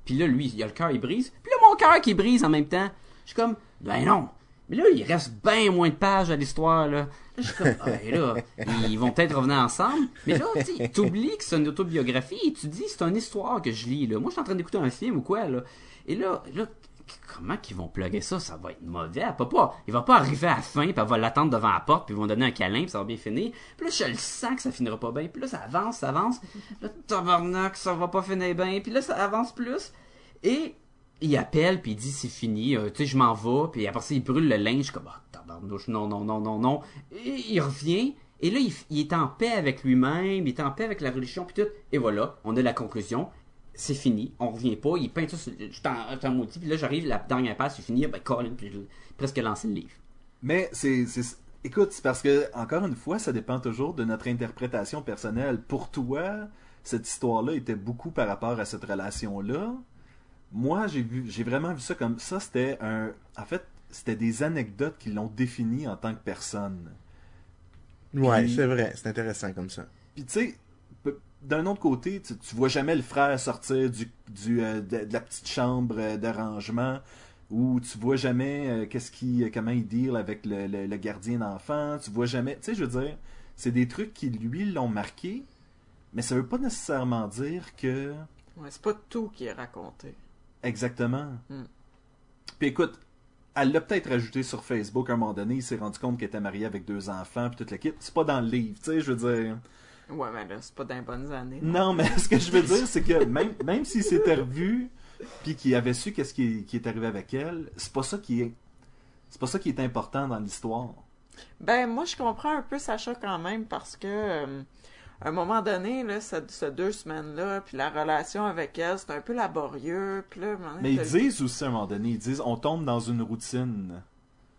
Puis là, lui, il a le cœur, il brise, puis là, mon cœur qui brise en même temps. Je suis comme, ben non! Mais là, il reste bien moins de pages à l'histoire, là. Là, je suis comme, ah, et là, ils vont peut-être revenir ensemble. Mais là, tu sais, t'oublies que c'est une autobiographie et tu dis, c'est une histoire que je lis, là. Moi, je suis en train d'écouter un film ou quoi, là. Et là, comment qu'ils vont plugger ça? Ça va être mauvais. Il va pas arriver à la fin, puis elle va l'attendre devant la porte, puis ils vont donner un câlin, puis ça va bien finir. Puis là, je le sens que ça finira pas bien. Puis là, ça avance. Là, tabarnak, ça va pas finir bien. Puis là, ça avance plus. Et... il appelle, puis il dit, c'est fini, tu sais, je m'en vais, puis après ça, il brûle le linge, comme, ah, tabarnouche, non. Et il revient, et là, il est en paix avec lui-même, il est en paix avec la religion, puis tout. Et voilà, on a la conclusion, c'est fini, on revient pas, il peint ça, je t'en maudis, puis là, j'arrive, la dernière passe, c'est fini, ben, Colin, puis j'ai presque lancé le livre. Mais c'est... Écoute, c'est parce que, encore une fois, ça dépend toujours de notre interprétation personnelle. Pour toi, cette histoire-là était beaucoup par rapport à cette relation-là. Moi, j'ai vraiment vu ça comme ça, c'était un... En fait, c'était des anecdotes qui l'ont défini en tant que personne. Ouais, puis, c'est vrai, c'est intéressant comme ça. Puis tu sais, d'un autre côté, tu vois jamais le frère sortir de la petite chambre de rangement, ou tu vois jamais comment il deal avec le gardien d'enfant, tu vois jamais... Tu sais, je veux dire, c'est des trucs qui, lui, l'ont marqué, mais ça veut pas nécessairement dire que... Ouais, c'est pas tout qui est raconté. Exactement. Mm. Puis écoute, elle l'a peut-être ajouté sur Facebook à un moment donné, il s'est rendu compte qu'elle était mariée avec 2 enfants, puis toute la quête. C'est pas dans le livre, tu sais, je veux dire... Ouais, mais là, c'est pas dans les bonnes années. Non, mais ce que je veux dire, c'est que même s'il s'était revu, puis qu'il avait su qu'est-ce qui est arrivé avec elle, c'est pas ça qui est important dans l'histoire. Ben, moi, je comprends un peu Sacha quand même, parce que... à un moment donné, là, ces 2 semaines-là, puis la relation avec elle, c'est un peu laborieux. Puis là, mais ils disent aussi, à un moment donné, on tombe dans une routine.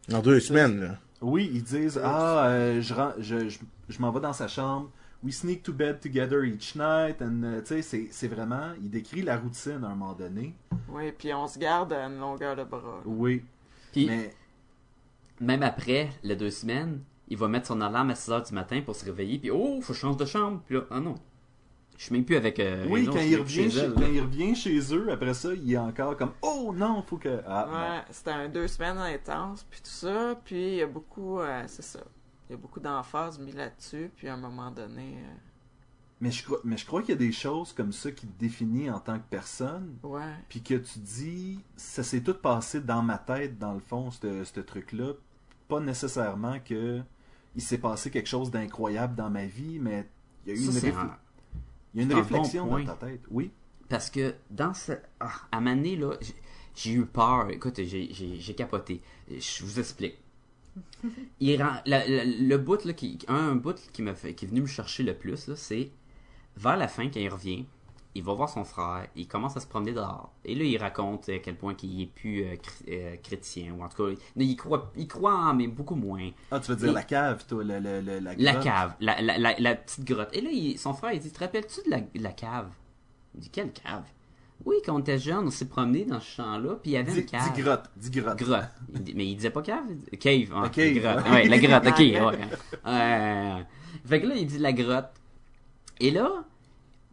Dans 2 semaines, là. Oui, ils disent, je m'en vais dans sa chambre. We sneak to bed together each night. And, tu sais, c'est vraiment, il décrit la routine à un moment donné. Oui, puis on se garde à une longueur de bras. Là. Oui. Puis, même après les 2 semaines... il va mettre son alarme à 6h du matin pour se réveiller, puis oh, faut que je change de chambre. Puis là, ah non, je suis même plus avec Renaud, quand il revient chez eux, après ça, il est encore comme, oh non, faut que... Ah, ouais, non. C'était 2 semaines intenses, puis tout ça, puis il y a beaucoup, il y a beaucoup d'emphase mis là-dessus, puis à un moment donné... Mais je crois qu'il y a des choses comme ça qui te définissent en tant que personne, ouais. Puis que tu dis, ça s'est tout passé dans ma tête, dans le fond, ce truc-là, pas nécessairement que... il s'est passé quelque chose d'incroyable dans ma vie, mais il y a eu une réflexion dans ta tête. Oui. Parce que dans à ma année, là, j'ai eu peur. Écoute, j'ai capoté. Je vous explique. Le bout, là, qui est venu me chercher le plus, là, c'est vers la fin, quand il revient, il va voir son frère, il commence à se promener dehors. Et là, il raconte à quel point qu'il n'est plus chrétien, ou en tout cas, il croit, mais beaucoup moins. Ah, tu veux dire la cave, toi, la grotte? La cave, la petite grotte. Et là, son frère, il dit, te rappelles-tu de la cave? Il dit, quelle cave? Oui, quand on était jeune, on s'est promené dans ce champ-là, puis il y avait une cave. Grotte. Mais il disait pas cave? Cave, hein? Okay. Grotte. Ouais, la grotte, ok. Ouais. Fait que là, il dit la grotte. Et là...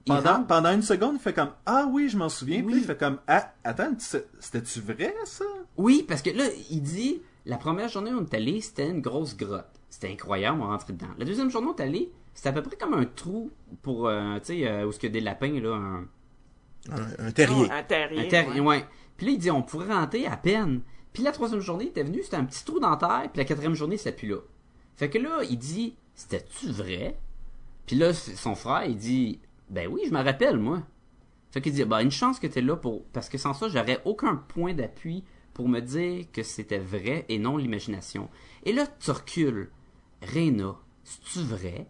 Pendant 1 seconde, il fait comme « Ah oui, je m'en souviens. » Puis il fait comme « Ah, attends, c'était-tu vrai, ça? » Oui, parce que là, il dit « La première journée où on est allé, c'était une grosse grotte. C'était incroyable, on rentrait dedans. La deuxième journée où on est allé, c'était à peu près comme un trou pour, tu sais, où est-ce qu'il y a des lapins, là, un terrier. Un terrier, ouais. Puis là, il dit « On pourrait rentrer à peine. » Puis la troisième journée, il était venu, c'était un petit trou dans la terre, puis la quatrième journée, c'était plus là. Fait que là, il dit « C'était-tu vrai? » Puis là, son frère, il dit « Ben oui, je m'en rappelle, moi. » Fait qu'il dit, une chance que t'es là parce que sans ça, j'aurais aucun point d'appui pour me dire que c'était vrai et non l'imagination. Et là, tu recules. Raina, c'est-tu vrai?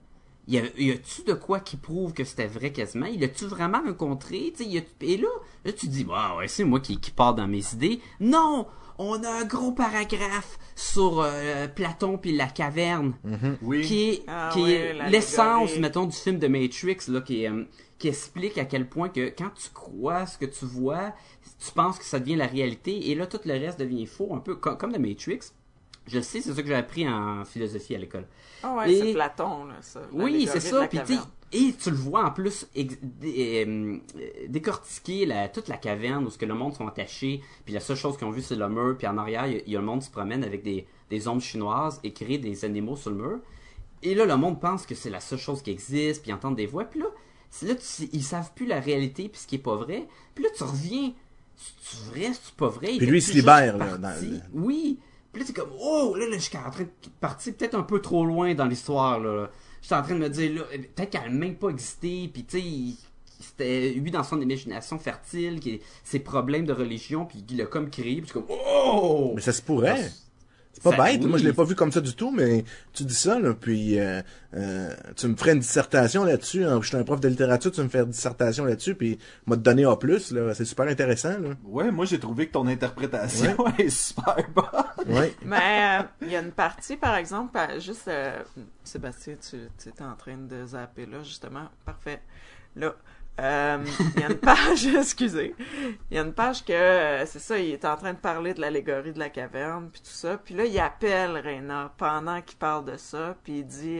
Y a-tu de quoi qui prouve que c'était vrai quasiment? Il a-tu vraiment rencontré? Et là, tu dis, bah ouais, c'est moi qui pars dans mes idées. Non! on a un gros paragraphe sur Platon puis la caverne, oui. qui est l'essence, mettons, du film de Matrix, là, qui explique à quel point que quand tu crois ce que tu vois, tu penses que ça devient la réalité, et là, tout le reste devient faux, un peu comme The Matrix. Je sais, c'est ça que j'ai appris en philosophie à l'école. Ah ouais, et... c'est Platon, là, ça. Oui, c'est ça, puis tu sais... Et tu le vois en plus décortiquer toute la caverne où ce que le monde sont attachés. Puis la seule chose qu'ils ont vue, c'est le mur. Puis en arrière, il y a le monde qui se promène avec des ombres chinoises et crée des animaux sur le mur. Et là, le monde pense que c'est la seule chose qui existe. Puis ils entendent des voix. Puis là ils savent plus la réalité puis ce qui est pas vrai. Puis là, tu reviens. C'est-tu vrai? C'est-tu pas vrai? Puis lui, il se libère. Là, oui. Puis là, c'est comme, oh, là, je suis en train de partir peut-être un peu trop loin dans l'histoire, là. Je suis en train de me dire, là, peut-être qu'elle n'a même pas existé, puis tu sais, c'était lui dans son imagination fertile, ses problèmes de religion, puis il l'a comme créé, puis comme, oh! Mais ça se pourrait! Alors, c'est pas bête, oui. Moi je l'ai pas vu comme ça du tout, mais tu dis ça, là, puis tu me ferais une dissertation là-dessus, hein. Je suis un prof de littérature, tu me fais une dissertation là-dessus, puis m'a donné A+, là, c'est super intéressant, là. Ouais, moi j'ai trouvé que ton interprétation est super bonne. Ouais. Mais il y a une partie, par exemple, juste, Sébastien, tu es en train de zapper, là, justement, parfait, là... il y a une page, excusez, il y a une page que, c'est ça, il est en train de parler de l'allégorie de la caverne, puis tout ça, puis là, il appelle Raina pendant qu'il parle de ça, puis il dit,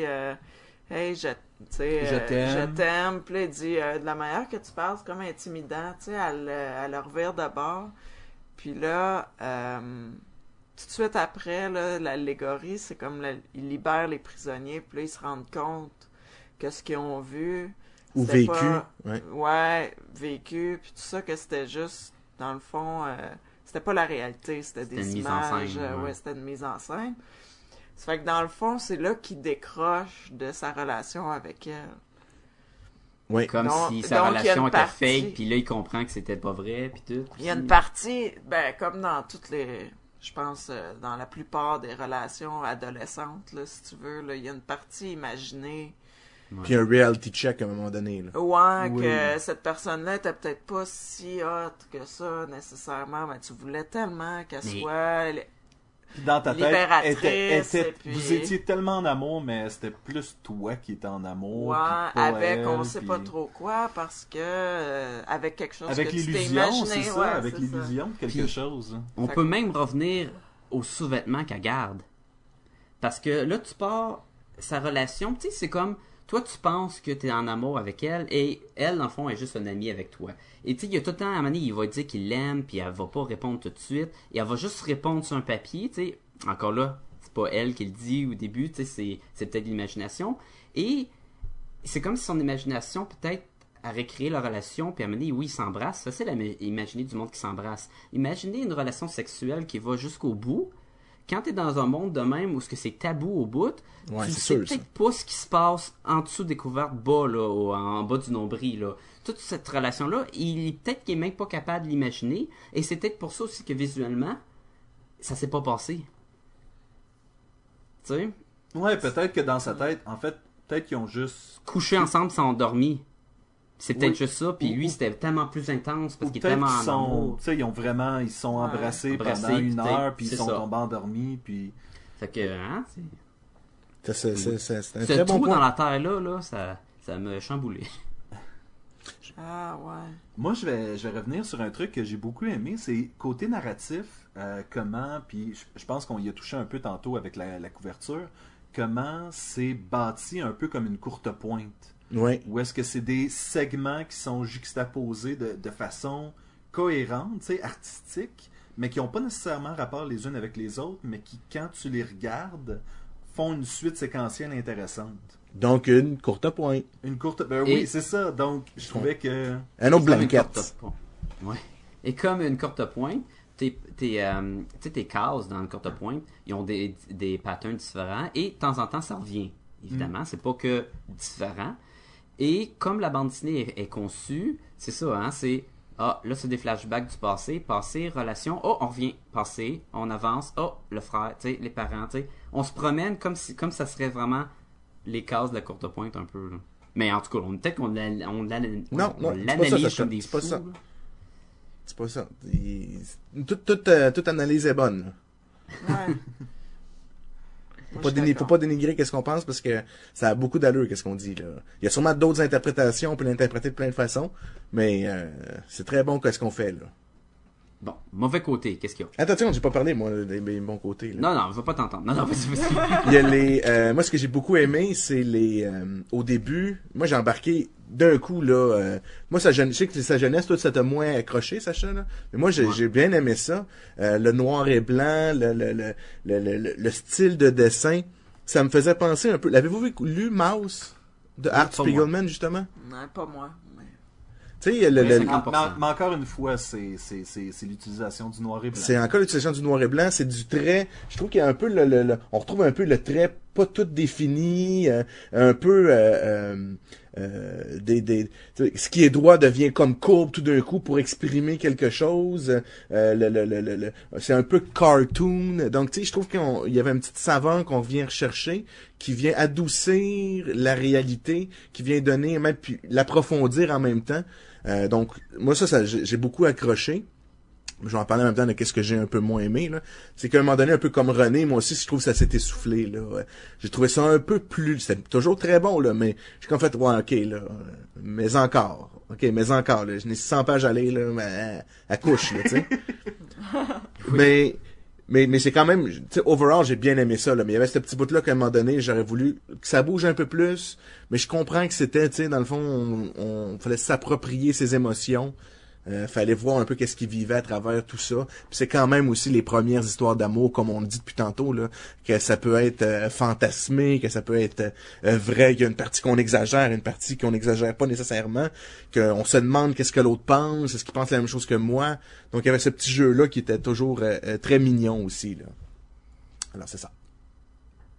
hey, je t'aime, puis là, il dit, de la manière que tu parles, c'est comme intimidant, tu sais, elle le revire de bord, puis là, tout de suite après, là, l'allégorie, c'est comme, il libère les prisonniers, puis là, ils se rendent compte que ce qu'ils ont vu... Ou c'était vécu, pas... ouais, vécu, puis tout ça, que c'était juste, dans le fond, c'était pas la réalité, c'était des images, ouais, c'était une mise en scène. Ça fait que dans le fond, c'est là qu'il décroche de sa relation avec elle. Oui, comme donc, si sa relation était fake, puis là, il comprend que c'était pas vrai, puis tout. Il y a une partie, ben, comme dans toutes les... Je pense, dans la plupart des relations adolescentes, là, si tu veux, là, il y a une partie imaginée. Puis un reality check à un moment donné. Là. Ouais, oui. Que cette personne-là était peut-être pas si hot que ça, nécessairement, mais tu voulais tellement qu'elle soit dans ta libératrice. Tête, vous étiez tellement en amour, mais c'était plus toi qui étais en amour. Ouais, avec elle, on sait pas trop quoi, parce que avec quelque chose avec que tu t'es imaginé. C'est ça, ouais, avec l'illusion de quelque chose. On peut même revenir aux sous-vêtements qu'elle garde. Parce que là, tu pars, sa relation, tu sais, c'est comme... Toi, tu penses que t'es en amour avec elle, et elle, dans le fond, est juste une amie avec toi. Et tu sais, il y a tout le temps, à un moment donné, il va dire qu'il l'aime, puis elle va pas répondre tout de suite, et elle va juste répondre sur un papier, tu sais. Encore là, c'est pas elle qui le dit au début, tu sais, c'est peut-être l'imagination. Et c'est comme si son imagination, peut-être, a recréé leur relation, puis à un moment donné, oui, ils s'embrassent. Ça, c'est imaginer du monde qui s'embrasse. Imaginez une relation sexuelle qui va jusqu'au bout. Quand t'es dans un monde de même où ce que c'est tabou au bout, ouais, tu sais peut-être pas ce qui se passe en dessous des couvertes bas, là, en bas du nombril, là. Toute cette relation-là, il est peut-être qu'il est même pas capable de l'imaginer, et c'est peut-être pour ça aussi que visuellement, ça s'est pas passé. Tu sais? Ouais, peut-être que dans sa tête, en fait, peut-être qu'ils ont juste... couché ensemble sans endormi. C'est peut-être juste ça, puis lui, c'était tellement plus intense parce qu'il est tellement en amour. Tu sais, ils se sont embrassés pendant une heure, puis ils sont tombés endormis, puis... Fait que, hein, c'est un très bon point. Ce trou dans la terre, là, ça me chamboulait. Ah, ouais. Moi, je vais revenir sur un truc que j'ai beaucoup aimé, c'est côté narratif, comment, puis je pense qu'on y a touché un peu tantôt avec la couverture, comment c'est bâti un peu comme une courte pointe. Ouais. Ou est-ce que c'est des segments qui sont juxtaposés de façon cohérente, tu sais, artistique, mais qui n'ont pas nécessairement rapport les unes avec les autres, mais qui, quand tu les regardes, font une suite séquentielle intéressante. Donc, une courte pointe. Oui, c'est ça. Donc, je trouvais que... Un autre Blankets. Ouais. Et comme une courte pointe, tes cases dans une courte pointe, ils ont des patterns différents et, de temps en temps, ça revient. Évidemment, c'est pas que différent. Et comme la bande dessinée est conçue, c'est ça, hein, c'est... Ah, là, c'est des flashbacks du passé, relation, oh, on revient, passé, on avance, oh, le frère, tu sais, les parents, tu sais. On se promène comme ça serait vraiment les cases de la courte pointe un peu, là. Mais en tout cas, peut-être qu'on l'analyse comme des fous. C'est pas ça. C'est pas ça. Toute analyse est bonne. Là. Ouais. Faut pas dénigrer qu'est-ce qu'on pense parce que ça a beaucoup d'allure qu'est-ce qu'on dit là. Il y a sûrement d'autres interprétations, on peut l'interpréter de plein de façons, mais c'est très bon qu'est-ce qu'on fait là. Bon, mauvais côté, qu'est-ce qu'il y a? Attention, j'ai pas parlé moi des bons côtés. Là. Non, je vais pas t'entendre. Non, vas-y. Il y a les moi ce que j'ai beaucoup aimé, c'est les au début, moi j'ai embarqué d'un coup là moi sa jeunesse, je sais que sa jeunesse toi ça t'a moins accroché Sacha là, mais moi j'ai bien aimé ça, le noir et blanc, le style de dessin, ça me faisait penser un peu. L'avez-vous lu Maus de Art Spiegelman justement? Non, pas moi. Mais encore une fois, c'est l'utilisation du noir et blanc. C'est encore l'utilisation du noir et blanc, c'est du trait. Je trouve qu'il y a un peu on retrouve un peu le trait pas tout défini, un peu ce qui est droit devient comme courbe tout d'un coup pour exprimer quelque chose. C'est un peu cartoon. Donc tu sais, je trouve qu'il y avait une petite saveur qu'on vient rechercher, qui vient adoucir la réalité, qui vient donner même puis l'approfondir en même temps. Donc moi ça j'ai beaucoup accroché. Je vais en parler en même temps de qu'est-ce que j'ai un peu moins aimé là, c'est qu'à un moment donné un peu comme René, moi aussi je trouve que ça s'est essoufflé là. J'ai trouvé ça un peu plus, c'était toujours très bon là, mais j'ai comme fait ouais, OK là, mais encore. OK, mais encore là, je n'ai 600 pages à lire là, mais à couche là, tu sais. Mais c'est quand même, tu sais, overall, j'ai bien aimé ça là, mais il y avait ce petit bout là qu'à un moment donné, j'aurais voulu que ça bouge un peu plus, mais je comprends que c'était, tu sais, dans le fond, on fallait s'approprier ses émotions. Fallait voir un peu qu'est-ce qu'il vivait à travers tout ça. Puis c'est quand même aussi les premières histoires d'amour, comme on le dit depuis tantôt là, que ça peut être fantasmé, que ça peut être vrai, qu'il y a une partie qu'on exagère, une partie qu'on n'exagère pas nécessairement, qu'on se demande qu'est-ce que l'autre pense, est-ce qu'il pense la même chose que moi. Donc il y avait ce petit jeu là qui était toujours très mignon aussi là. Alors c'est ça.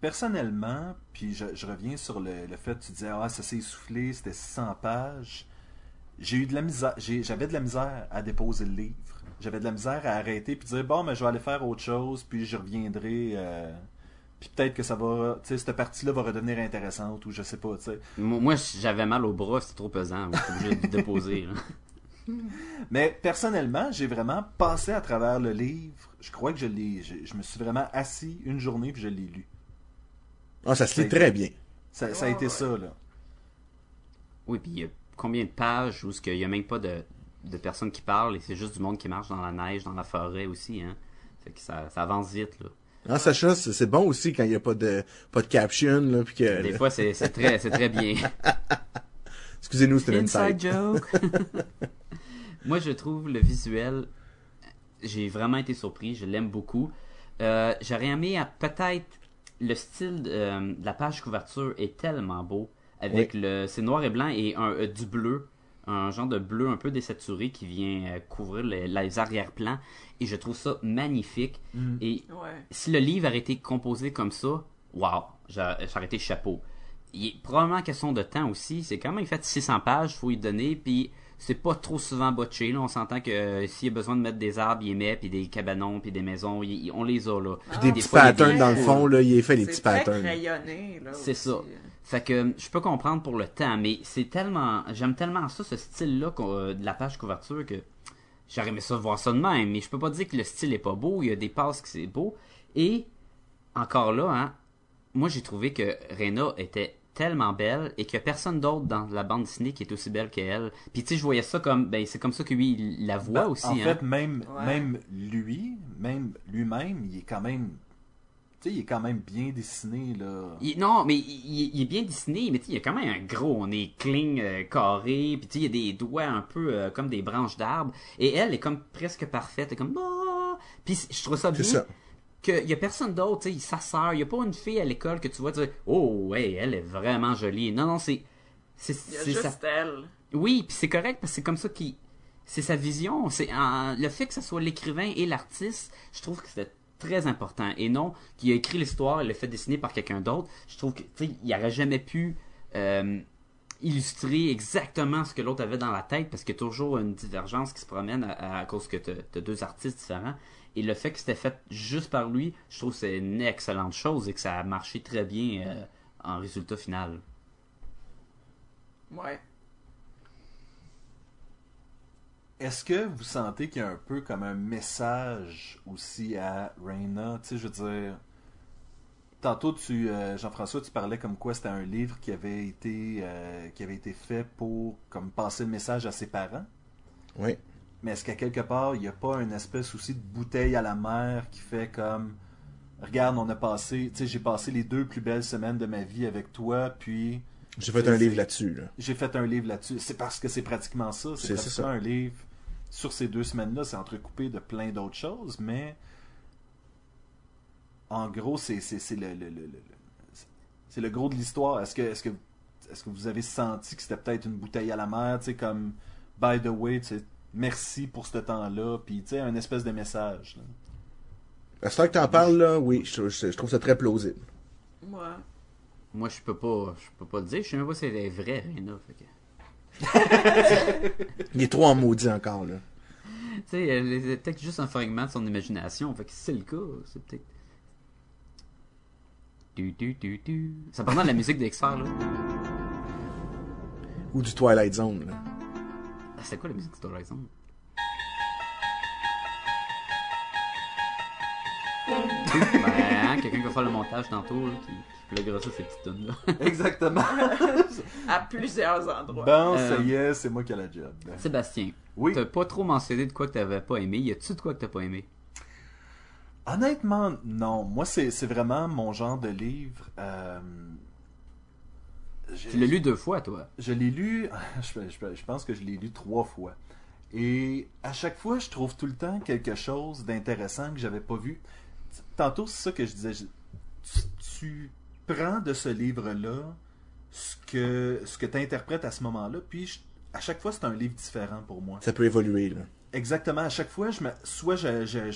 Personnellement, puis je reviens sur le fait tu disais ça s'est essoufflé, c'était 600 pages. J'ai eu de la misère, j'avais de la misère à déposer le livre. J'avais de la misère à arrêter puis dire bon mais je vais aller faire autre chose puis je reviendrai puis peut-être que ça va, tu sais, cette partie-là va redevenir intéressante ou je sais pas, tu sais. Moi j'avais mal au bras, c'est trop pesant, je vais déposer. Là. Mais personnellement, j'ai vraiment passé à travers le livre. Je crois que je me suis vraiment assis une journée puis je l'ai lu. Ah, ça se lit très bien. Ça a été ça là. Oui, puis combien de pages où il n'y a même pas de personnes qui parlent et c'est juste du monde qui marche dans la neige, dans la forêt aussi, hein. Fait que ça avance vite là. Ah Sacha, c'est bon aussi quand il n'y a pas de caption là, puis que des fois c'est très bien. Excusez-nous, c'était une inside joke. Moi je trouve le visuel, j'ai vraiment été surpris, je l'aime beaucoup. J'aurais aimé peut-être le style de la page couverture est tellement beau. Avec oui. C'est noir et blanc et du bleu, un genre de bleu un peu désaturé qui vient couvrir les arrière-plans. Et je trouve ça magnifique. Mm. Et si le livre avait été composé comme ça, wow, j'aurais été chapeau. Probablement question de temps aussi, c'est quand même fait 600 pages, il faut y donner. Puis c'est pas trop souvent botché. Là. On s'entend que s'il y a besoin de mettre des arbres, il met, puis des cabanons, puis des maisons, on les a là. Puis des petits patterns dans le fond, là, il est fait les petits patterns. C'est crayonné. Là, c'est ça. Fait que je peux comprendre pour le temps, mais c'est tellement. J'aime tellement ça, ce style-là de la page couverture, que j'aurais aimé ça voir ça de même, mais je peux pas dire que le style est pas beau, il y a des passes qui c'est beau. Et encore là, hein, moi j'ai trouvé que Raina était tellement belle et qu'il y a personne d'autre dans la bande dessinée qui est aussi belle qu'elle. Puis tu sais, je voyais ça comme. Ben c'est comme ça que lui, il la voit aussi. En fait, même lui-même, il est quand même. Il est quand même bien dessiné là. Il est bien dessiné, mais il y a quand même un gros, on est clean, carré, puis il y a des doigts un peu comme des branches d'arbres. Et elle est comme presque parfaite, elle est comme puis je trouve ça bien qu'il y a personne d'autre, sa sœur, il y a pas une fille à l'école que tu vois, tu dis oh ouais, elle est vraiment jolie. Non, c'est juste sa... elle. Oui, puis c'est correct parce que c'est comme ça qu'il, c'est sa vision, c'est le fait que ce soit l'écrivain et l'artiste, je trouve que c'est très important. Et non, qu'il a écrit l'histoire et l'a fait dessiner par quelqu'un d'autre. Je trouve que, tu sais, il n'aurait jamais pu illustrer exactement ce que l'autre avait dans la tête parce qu'il y a toujours une divergence qui se promène à cause que tu as deux artistes différents. Et le fait que c'était fait juste par lui, je trouve que c'est une excellente chose et que ça a marché très bien en résultat final. Ouais. Est-ce que vous sentez qu'il y a un peu comme un message aussi à Raina? Tu sais, je veux dire, tantôt, Jean-François, tu parlais comme quoi c'était un livre qui avait été fait pour comme passer le message à ses parents. Oui. Mais est-ce qu'à quelque part, il n'y a pas une espèce aussi de bouteille à la mer qui fait comme, regarde, j'ai passé les 2 plus belles semaines de ma vie avec toi, puis... J'ai fait un livre là-dessus. Là. J'ai fait un livre là-dessus. C'est parce que c'est pratiquement ça. C'est pratiquement ça. Un livre sur ces 2 semaines-là. C'est entrecoupé de plein d'autres choses, mais en gros, c'est le gros de l'histoire. Est-ce que vous avez senti que c'était peut-être une bouteille à la mer, tu sais, comme « by the way », tu sais, « merci pour ce temps-là », puis tu sais, un espèce de message. À ce temps que tu en parles, là, oui, je trouve ça très plausible. Ouais. Moi, je peux pas le dire. Je sais même pas si elle est vraie, Raina. Que... Il est trop en maudit encore, là. Tu sais, elle est peut-être juste un fragment de son imagination. Fait que si c'est le cas, c'est peut-être... Ça prend de la musique d'Expert, là. Ou du Twilight Zone, là. Ah, c'est quoi la musique du Twilight Zone? Ben, quelqu'un qui va faire le montage tantôt, là, qui pluggera ça, ces petites tonnes là. Exactement. À plusieurs endroits. Bon, ça y est, c'est moi qui ai la job. Sébastien, oui? T'as pas trop mentionné de quoi que t'avais pas aimé. Y a-tu de quoi que t'as pas aimé? Honnêtement, non. Moi, c'est vraiment mon genre de livre. Tu l'as lu 2 fois, toi? Je l'ai lu... Je pense que je l'ai lu 3 fois. Et à chaque fois, je trouve tout le temps quelque chose d'intéressant que j'avais pas vu. Tantôt, c'est ça que je disais. Tu prends de ce livre-là ce que tu interprètes à ce moment-là, puis à chaque fois, c'est un livre différent pour moi. Ça peut évoluer, là. Exactement. À chaque fois, je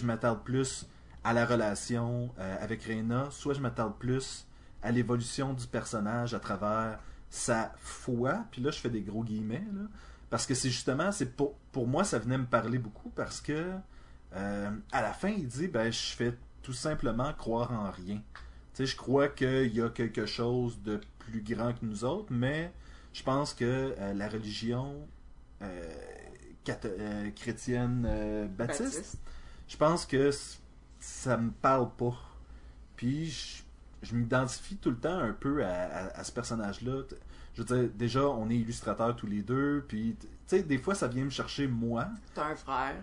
m'attarde plus à la relation avec Raina, soit je m'attarde plus à l'évolution du personnage à travers sa foi. Puis là, je fais des gros guillemets, là, parce que c'est justement... Pour moi, ça venait me parler beaucoup parce que à la fin, il dit, ben, je fais... tout simplement croire en rien. Tu sais, je crois qu'il y a quelque chose de plus grand que nous autres, mais je pense que la religion chrétienne baptiste, je pense que ça me parle pas. Puis je m'identifie tout le temps un peu à ce personnage-là. Je veux dire, déjà, on est illustrateurs tous les 2, puis tu sais, des fois, ça vient me chercher moi. T'as un frère.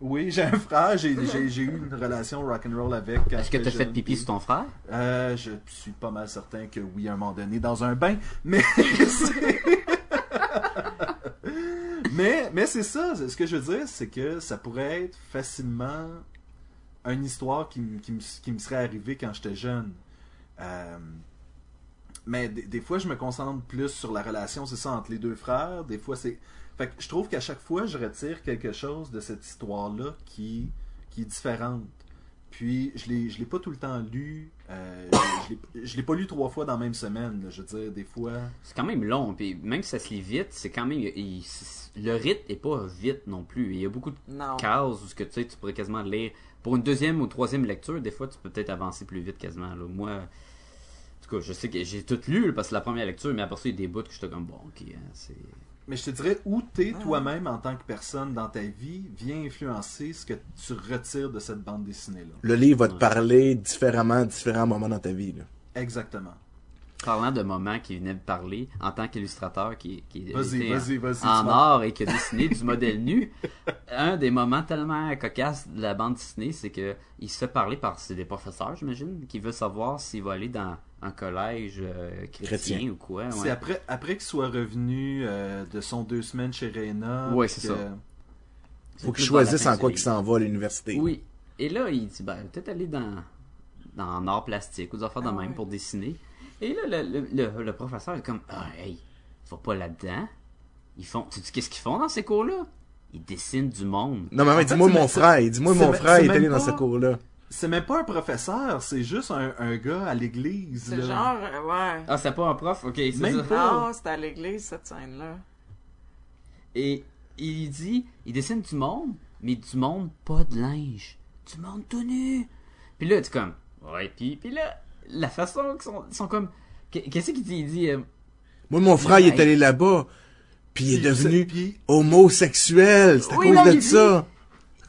Oui, j'ai un frère, j'ai eu une relation rock'n'roll avec... Est-ce que t'as fait pipi sur ton frère? Je suis pas mal certain que oui, à un moment donné, dans un bain, mais... mais c'est ça, ce que je veux dire, c'est que ça pourrait être facilement une histoire qui me serait arrivée quand j'étais jeune. Mais des fois, je me concentre plus sur la relation, c'est ça, entre les 2 frères, des fois c'est... Fait que je trouve qu'à chaque fois, je retire quelque chose de cette histoire-là qui est différente. Puis, je l'ai pas tout le temps lu. Je l'ai pas lu 3 fois dans la même semaine, là, je veux dire, des fois... C'est quand même long, puis même si ça se lit vite, c'est quand même... le rythme est pas vite non plus. Il y a beaucoup de cases où tu sais, tu pourrais quasiment lire... Pour une 2e ou 3e lecture, des fois, tu peux peut-être avancer plus vite quasiment. Là. Moi, en tout cas, je sais que j'ai tout lu, là, parce que c'est la première lecture, mais après ça, il y a des bouts que j'étais comme, bon, ok, hein, c'est... Mais je te dirais, où t'es toi-même en tant que personne dans ta vie vient influencer ce que tu retires de cette bande dessinée-là. Le livre va te parler différemment à différents moments dans ta vie. Là. Exactement. Parlant de moments qui venait de parler, en tant qu'illustrateur qui était en or et qui a dessiné du modèle nu, un des moments tellement cocasses de la bande dessinée, c'est qu'il se fait parler par des professeurs, j'imagine, qui veulent savoir s'il va aller dans... un collège chrétien ou quoi. Ouais. C'est après qu'il soit revenu de son 2 semaines chez Raina. Oui, c'est ça. Faut qu'il choisisse en quoi qu'il s'en va à l'université. Oui. Et là, il dit, ben, peut-être aller dans art plastique ou des affaires de même pour dessiner. Et là, le professeur est comme, hey, va pas là-dedans. Ils font, tu sais qu'est-ce qu'ils font dans ces cours-là? Ils dessinent du monde. Non, mais dis-moi mon frère est allé dans ce cours-là. C'est même pas un professeur, c'est juste un gars à l'église. C'est là. Genre, ouais. Ah, c'est pas un prof? Ok, c'est même ça. Non, c'est à l'église, cette scène-là. Et il dit, il dessine du monde, mais du monde pas de linge. Du monde tout nu. Puis là, tu es comme, ouais, puis là, la façon qu'ils sont comme, qu'est-ce qu'il dit? Il dit, moi, mon frère, il est allé là-bas. Puis il est devenu homosexuel. C'est à cause de ça.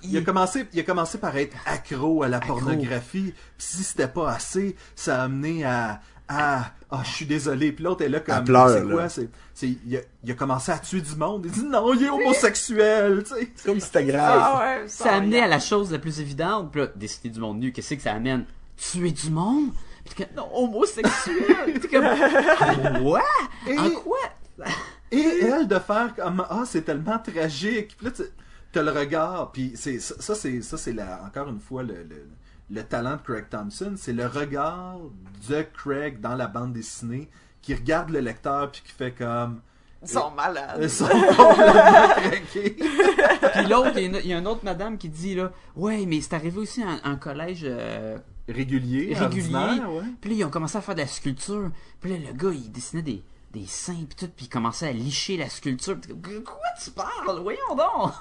Il a commencé par être accro à la pornographie. Puis si c'était pas assez, ça a amené à... je suis désolé. Puis l'autre est là comme... Il a commencé à tuer du monde. Il dit non, il est homosexuel. C'est comme si c'était grave. Ça a amené à la chose la plus évidente. Puis là, décider du monde nu, qu'est-ce que ça amène? Tuer du monde? Puis non, homosexuel. T'es comme... What? En quoi? Et elle de faire comme c'est tellement tragique. Puis là t'as le regard, puis c'est encore une fois le talent de Craig Thompson, c'est le regard de Craig dans la bande dessinée qui regarde le lecteur puis qui fait comme ils sont malades. Ils sont complètement craqués. Puis l'autre, il y a une autre madame qui dit là, ouais, mais c'est arrivé aussi en collège régulier. Ouais. Puis là, ils ont commencé à faire de la sculpture. Puis là, le gars, il dessinait des seins pis tout, pis il commençait à licher la sculpture. Quoi tu parles? Voyons donc!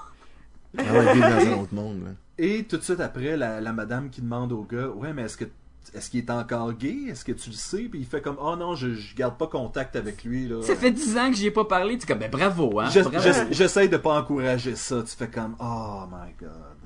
Il vit dans un autre monde, là. Et tout de suite après, la madame qui demande au gars, ouais, mais est-ce qu'il est encore gay? Est-ce que tu le sais? Puis il fait comme, oh non, je garde pas contact avec lui, là. Ça fait 10 ans que j'y ai pas parlé. Tu es comme, ben bravo, hein? J'essaie de pas encourager ça. Tu fais comme, oh my god.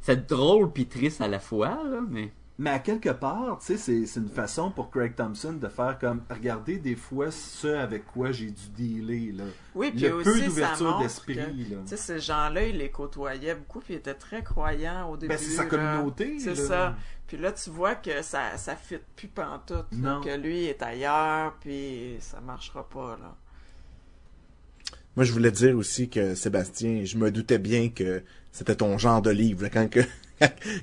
C'est drôle pis triste à la fois, là, mais... Mais à quelque part, tu sais, c'est une façon pour Craig Thompson de faire comme, regardez des fois ce avec quoi j'ai dû dealer, là. Oui, puis aussi, peu d'ouverture d'esprit, là. Tu sais, ces gens-là, ils les côtoyaient beaucoup, puis ils étaient très croyants au début. Ben, c'est sa communauté, là. C'est ça. Puis là, tu vois que ça fit plus pantoute, là, que lui il est ailleurs, puis ça marchera pas, là. Moi, je voulais dire aussi que, Sébastien, je me doutais bien que c'était ton genre de livre, là,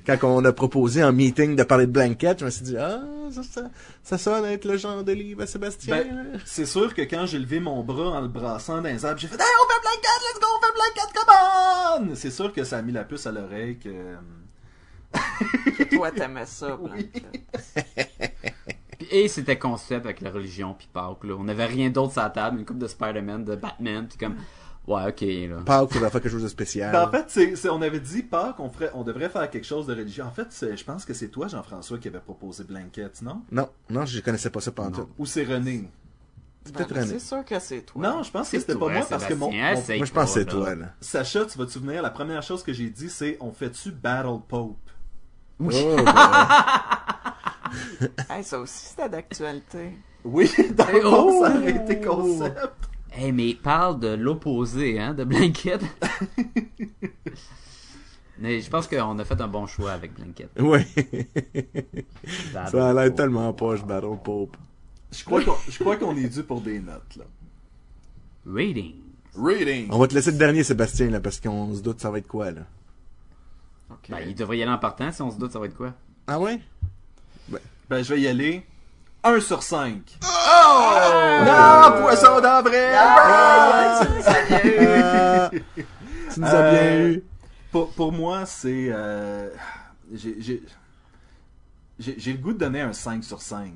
Quand on a proposé en meeting de parler de Blankets, je me suis dit, ça sonne être le genre de livre à Sébastien. Ben, c'est sûr que quand j'ai levé mon bras en le brassant dans les arbres, j'ai fait, hey, on fait Blankets, let's go, on fait Blankets, come on! C'est sûr que ça a mis la puce à l'oreille que toi, t'aimais ça, Blankets. Et c'était concept avec la religion, pis Pâques, là. On n'avait rien d'autre sur la table, une couple de Spider-Man, de Batman, pis comme... Ouais, ok, là. Pâques, on va faire quelque chose de spécial. En fait, on avait dit, Pâques, on devrait faire quelque chose de religieux. En fait, je pense que c'est toi, Jean-François, qui avait proposé Blankets, non? Non, je connaissais pas ça pantoute. Ou c'est René. C'est peut-être René. C'est sûr que c'est toi. Non, je pense que c'était pas moi, parce que moi, je pense que c'est toi, là. Sacha, tu vas te souvenir, la première chose que j'ai dit, c'est, on fait-tu Battle Pope? Oui. Hey, ça aussi, c'était d'actualité. Oui, dans le fond, ça a été concept. Eh, hey, mais il parle de l'opposé, hein, de Blankets. Mais je pense qu'on a fait un bon choix avec Blankets. Oui. Ça a l'air tellement poche, Battle Pope. Je crois qu'on est dû pour des notes, là. Rating. On va te laisser le dernier, Sébastien, là, parce qu'on se doute ça va être quoi, là. Okay. Ben, il devrait y aller en partant si on se doute ça va être quoi. Ah ouais? Ben, je vais y aller. 1/5. Oh! Non, poisson d'avril! Tu nous as bien eu. Pour moi, c'est... j'ai le goût de donner un 5/5.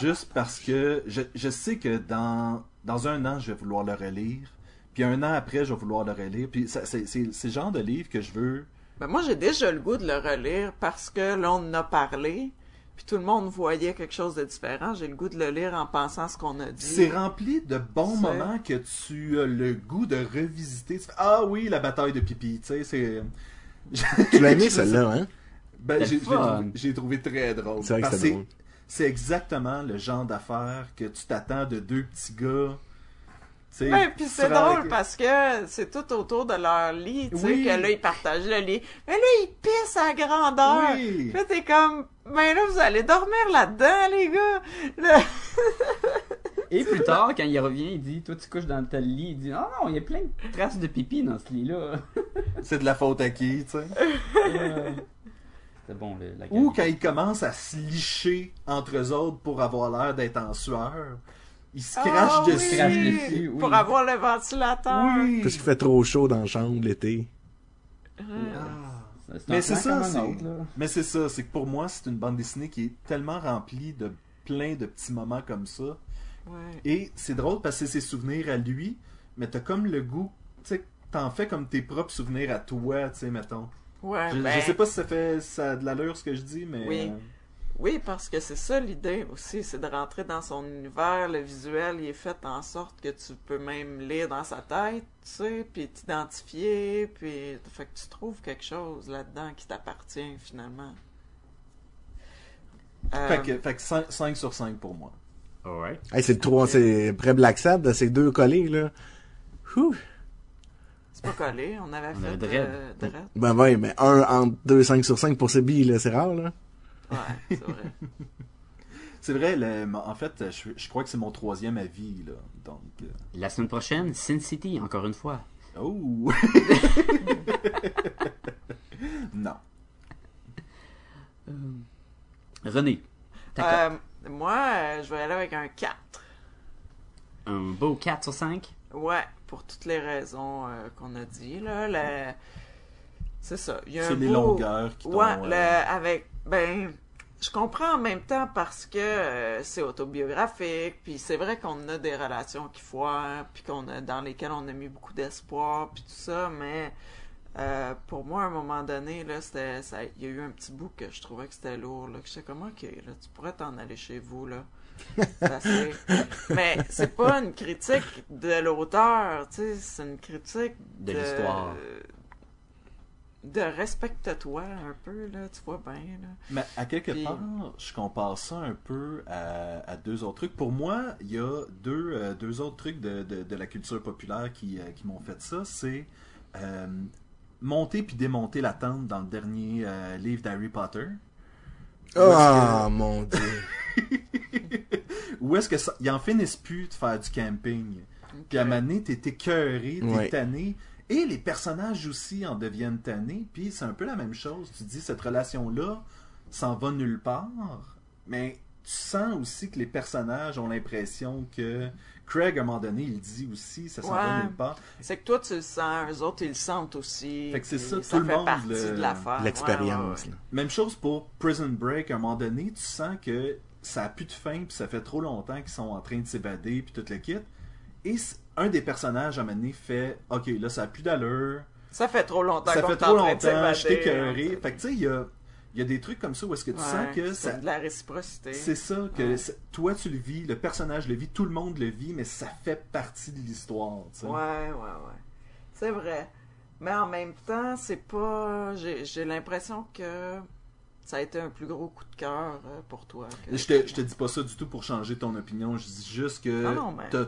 Juste parce que je sais que dans un an, je vais vouloir le relire. Puis un an après, je vais vouloir le relire. Puis c'est le genre de livre que je veux... Ben moi, j'ai déjà le goût de le relire parce que là, on en a parlé. Puis tout le monde voyait quelque chose de différent. J'ai le goût de le lire en pensant ce qu'on a dit. C'est rempli de bons moments que tu as le goût de revisiter. Ah oui, la bataille de pipi, tu sais, c'est... Tu l'as aimé, celle-là, hein? Ben, j'ai trouvé très drôle. C'est vrai que c'est drôle. C'est exactement le genre d'affaire que tu t'attends de deux petits gars... Oui, puis c'est drôle parce que c'est tout autour de leur lit, tu sais, que là, ils partagent le lit. Mais là, ils pissent à grandeur. Oui. Là, t'es comme, ben là, vous allez dormir là-dedans, les gars. Là... Et plus tard, quand il revient, il dit, toi, tu couches dans tel lit. Il dit, oh non, il y a plein de traces de pipi dans ce lit-là. C'est de la faute à qui, tu sais? C'est bon, la ou quand ils commencent à se licher entre eux autres pour avoir l'air d'être en sueur. Il se crache dessus. Pour avoir le ventilateur. Oui. Parce qu'il fait trop chaud dans la chambre l'été. Mais c'est ça, c'est que pour moi, c'est une bande dessinée qui est tellement remplie de plein de petits moments comme ça. Ouais. Et c'est drôle parce que c'est ses souvenirs à lui, mais t'as comme le goût, tu sais, t'en fais comme tes propres souvenirs à toi, tu sais, mettons. Ouais, je sais pas si ça a de l'allure ce que je dis, mais... Oui. Oui, parce que c'est ça l'idée aussi, c'est de rentrer dans son univers, le visuel, il est fait en sorte que tu peux même lire dans sa tête, tu sais, puis t'identifier, puis... Fait que tu trouves quelque chose là-dedans qui t'appartient, finalement. Fait que 5 sur 5 pour moi. Alright. Hey, c'est trois, c'est près Black Sabbath, c'est deux collés, là. Ouh. C'est pas collé, on avait fait dread. Ben oui, mais un entre 2 5 sur 5 pour Sebi, là, c'est rare, là. Ouais, c'est vrai. C'est vrai, en fait, je crois que c'est mon troisième avis, là. Donc, la semaine prochaine, Sin City, encore une fois. Oh! Non. René, moi, je vais aller avec un 4. Un beau 4 sur 5? Ouais, pour toutes les raisons qu'on a dit, là. C'est ça. Il y a c'est les longueurs qui t'ont... Ouais, je comprends en même temps parce que c'est autobiographique, puis c'est vrai qu'on a des relations qui foirent, puis dans lesquelles on a mis beaucoup d'espoir, puis tout ça, mais pour moi, à un moment donné, là, il y a eu un petit bout que je trouvais que c'était lourd, là, que j'étais comme, OK, là, tu pourrais t'en aller chez vous, là. C'est assez. Mais c'est pas une critique de l'auteur, tu sais, c'est une critique de l'histoire. De respecte-toi un peu, là, tu vois bien. Là. Mais à quelque part, je compare ça un peu à deux autres trucs. Pour moi, il y a deux autres trucs de la culture populaire qui m'ont fait ça. C'est monter puis démonter la tente dans le dernier livre d'Harry Potter. Ah, mon Dieu! Où est-ce que ça... Ils en finissent plus de faire du camping. Okay. Puis à un moment donné, t'es écœuré, t'es tanné. Et les personnages aussi en deviennent tannés, puis c'est un peu la même chose. Tu dis, cette relation-là s'en va nulle part, mais tu sens aussi que les personnages ont l'impression que... Craig, à un moment donné, il dit aussi, ça s'en va nulle part. C'est que toi, tu le sens, eux autres, ils le sentent aussi. Fait que c'est ça, tout le monde... Ça fait partie de l'affaire. L'expérience. Ouais. Même chose pour Prison Break. À un moment donné, tu sens que ça n'a plus de fin, puis ça fait trop longtemps qu'ils sont en train de s'évader, puis toute la kit. Et un des personnages, à un moment donné, fait « Ok, là, ça n'a plus d'allure. » Ça fait trop longtemps qu'on est en train de s'évader. Je t'ai écœuré. Fait que tu sais, il y a des trucs comme ça où est-ce que tu sens que ça... C'est de la réciprocité. C'est ça, que toi, tu le vis, le personnage le vit, tout le monde le vit, mais ça fait partie de l'histoire. T'sais. Ouais. C'est vrai. Mais en même temps, c'est pas... J'ai l'impression que... Ça a été un plus gros coup de cœur pour toi. Je te dis pas ça du tout pour changer ton opinion. Je dis juste que t'as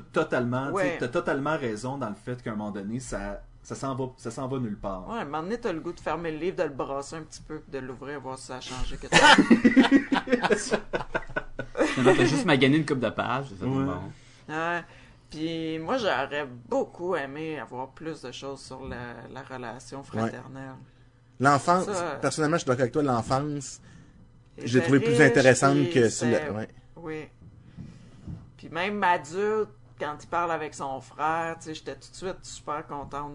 totalement raison dans le fait qu'à un moment donné, ça s'en va nulle part. Ouais, à un moment donné, t'as le goût de fermer le livre, de le brasser un petit peu, de l'ouvrir, voir si ça a changé. T'as juste magané une couple de pages. C'est bon. Puis moi, j'aurais beaucoup aimé avoir plus de choses sur la relation fraternelle. Ouais. L'enfance, personnellement, je suis d'accord avec toi, l'enfance, je l'ai trouvée plus intéressante que celle-là. Ouais. Oui. Puis même adulte, quand il parle avec son frère, tu sais, j'étais tout de suite super contente.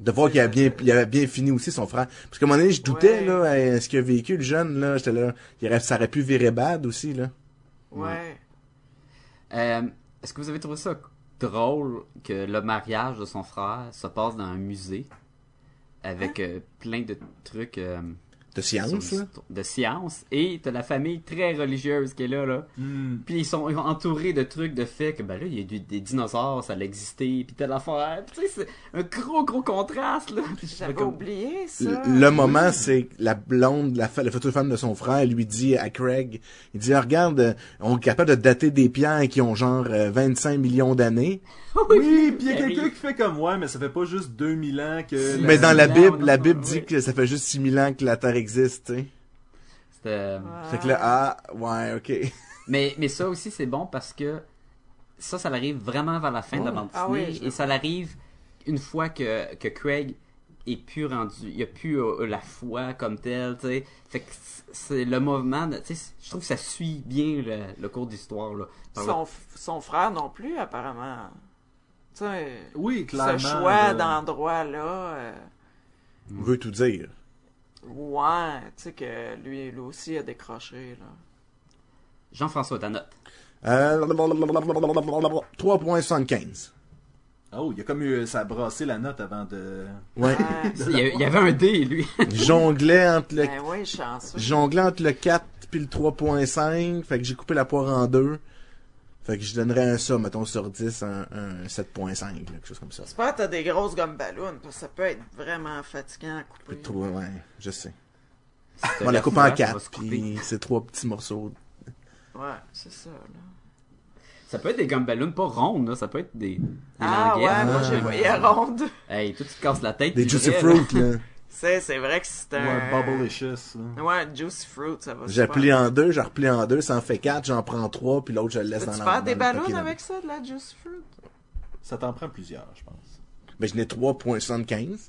De voir qu'il avait bien fini aussi, son frère. Parce qu'à un moment donné, je doutais, là, à ce qu'il a vécu, le jeune, là, j'étais là, ça aurait pu virer bad aussi, là. Ouais. Est-ce que vous avez trouvé ça drôle que le mariage de son frère se passe dans un musée? Avec plein de trucs... de science, là. De science. Et t'as la famille très religieuse qui est là. Puis ils sont entourés de trucs de fait que, ben là, il y a des dinosaures, ça l'existait, puis telle affaire. Tu sais, c'est un gros contraste, là. J'avais oublié ça. Le moment, c'est la blonde, la future femme de son frère, lui dit à Craig, il dit, regarde, on est capable de dater des pierres qui ont genre 25 millions d'années. Oui, puis il y a quelqu'un qui fait comme moi, mais ça fait pas juste 2000 ans que... Mais dans la Bible dit que ça fait juste 6000 ans que la Terre existe, tu sais. Fait que là, OK. Mais ça aussi, c'est bon parce que ça l'arrive vraiment vers la fin de la bande dessinée, et ça l'arrive une fois que Craig est plus rendu, il a plus la foi comme telle, tu sais. Fait que c'est le mouvement, tu sais, je trouve que ça suit bien le cours d'histoire, là. Son frère non plus, apparemment... T'sais, oui, clairement. Ce choix d'endroit-là... veut tout dire. Ouais, tu sais que lui aussi a décroché, là. Jean-François, ta note? 3,75. Oh, il a comme eu... Ça a brassé la note avant de... Ouais. Il y avait un dé, lui. Jonglait entre le 4 puis le 3.5. Fait que j'ai coupé la poire en deux. Fait que je donnerais mettons, sur 10, un 7.5, quelque chose comme ça. J'espère que t'as des grosses gommes ballons, parce que ça peut être vraiment fatigant à couper. Ouais, je sais. On la coupe en 4, puis c'est 3 petits morceaux. Ouais, c'est ça, là. Ça peut être des gumballoons pas rondes, là. Ça peut être des languettes. Ah ouais, moi j'ai voyé rondes. Hey, toi tu te casses la tête. Des Juicy Fruit, là. C'est vrai que c'est un... Ouais, Bubblicious. Ouais, Juicy Fruit, ça va. J'ai replié en deux, ça en fait 4, j'en prends 3, puis l'autre je le laisse dans la... Tu fais des ballons avec ça, de la Juicy Fruit? Ça t'en prend plusieurs, je pense. Ben, je n'ai 3.75.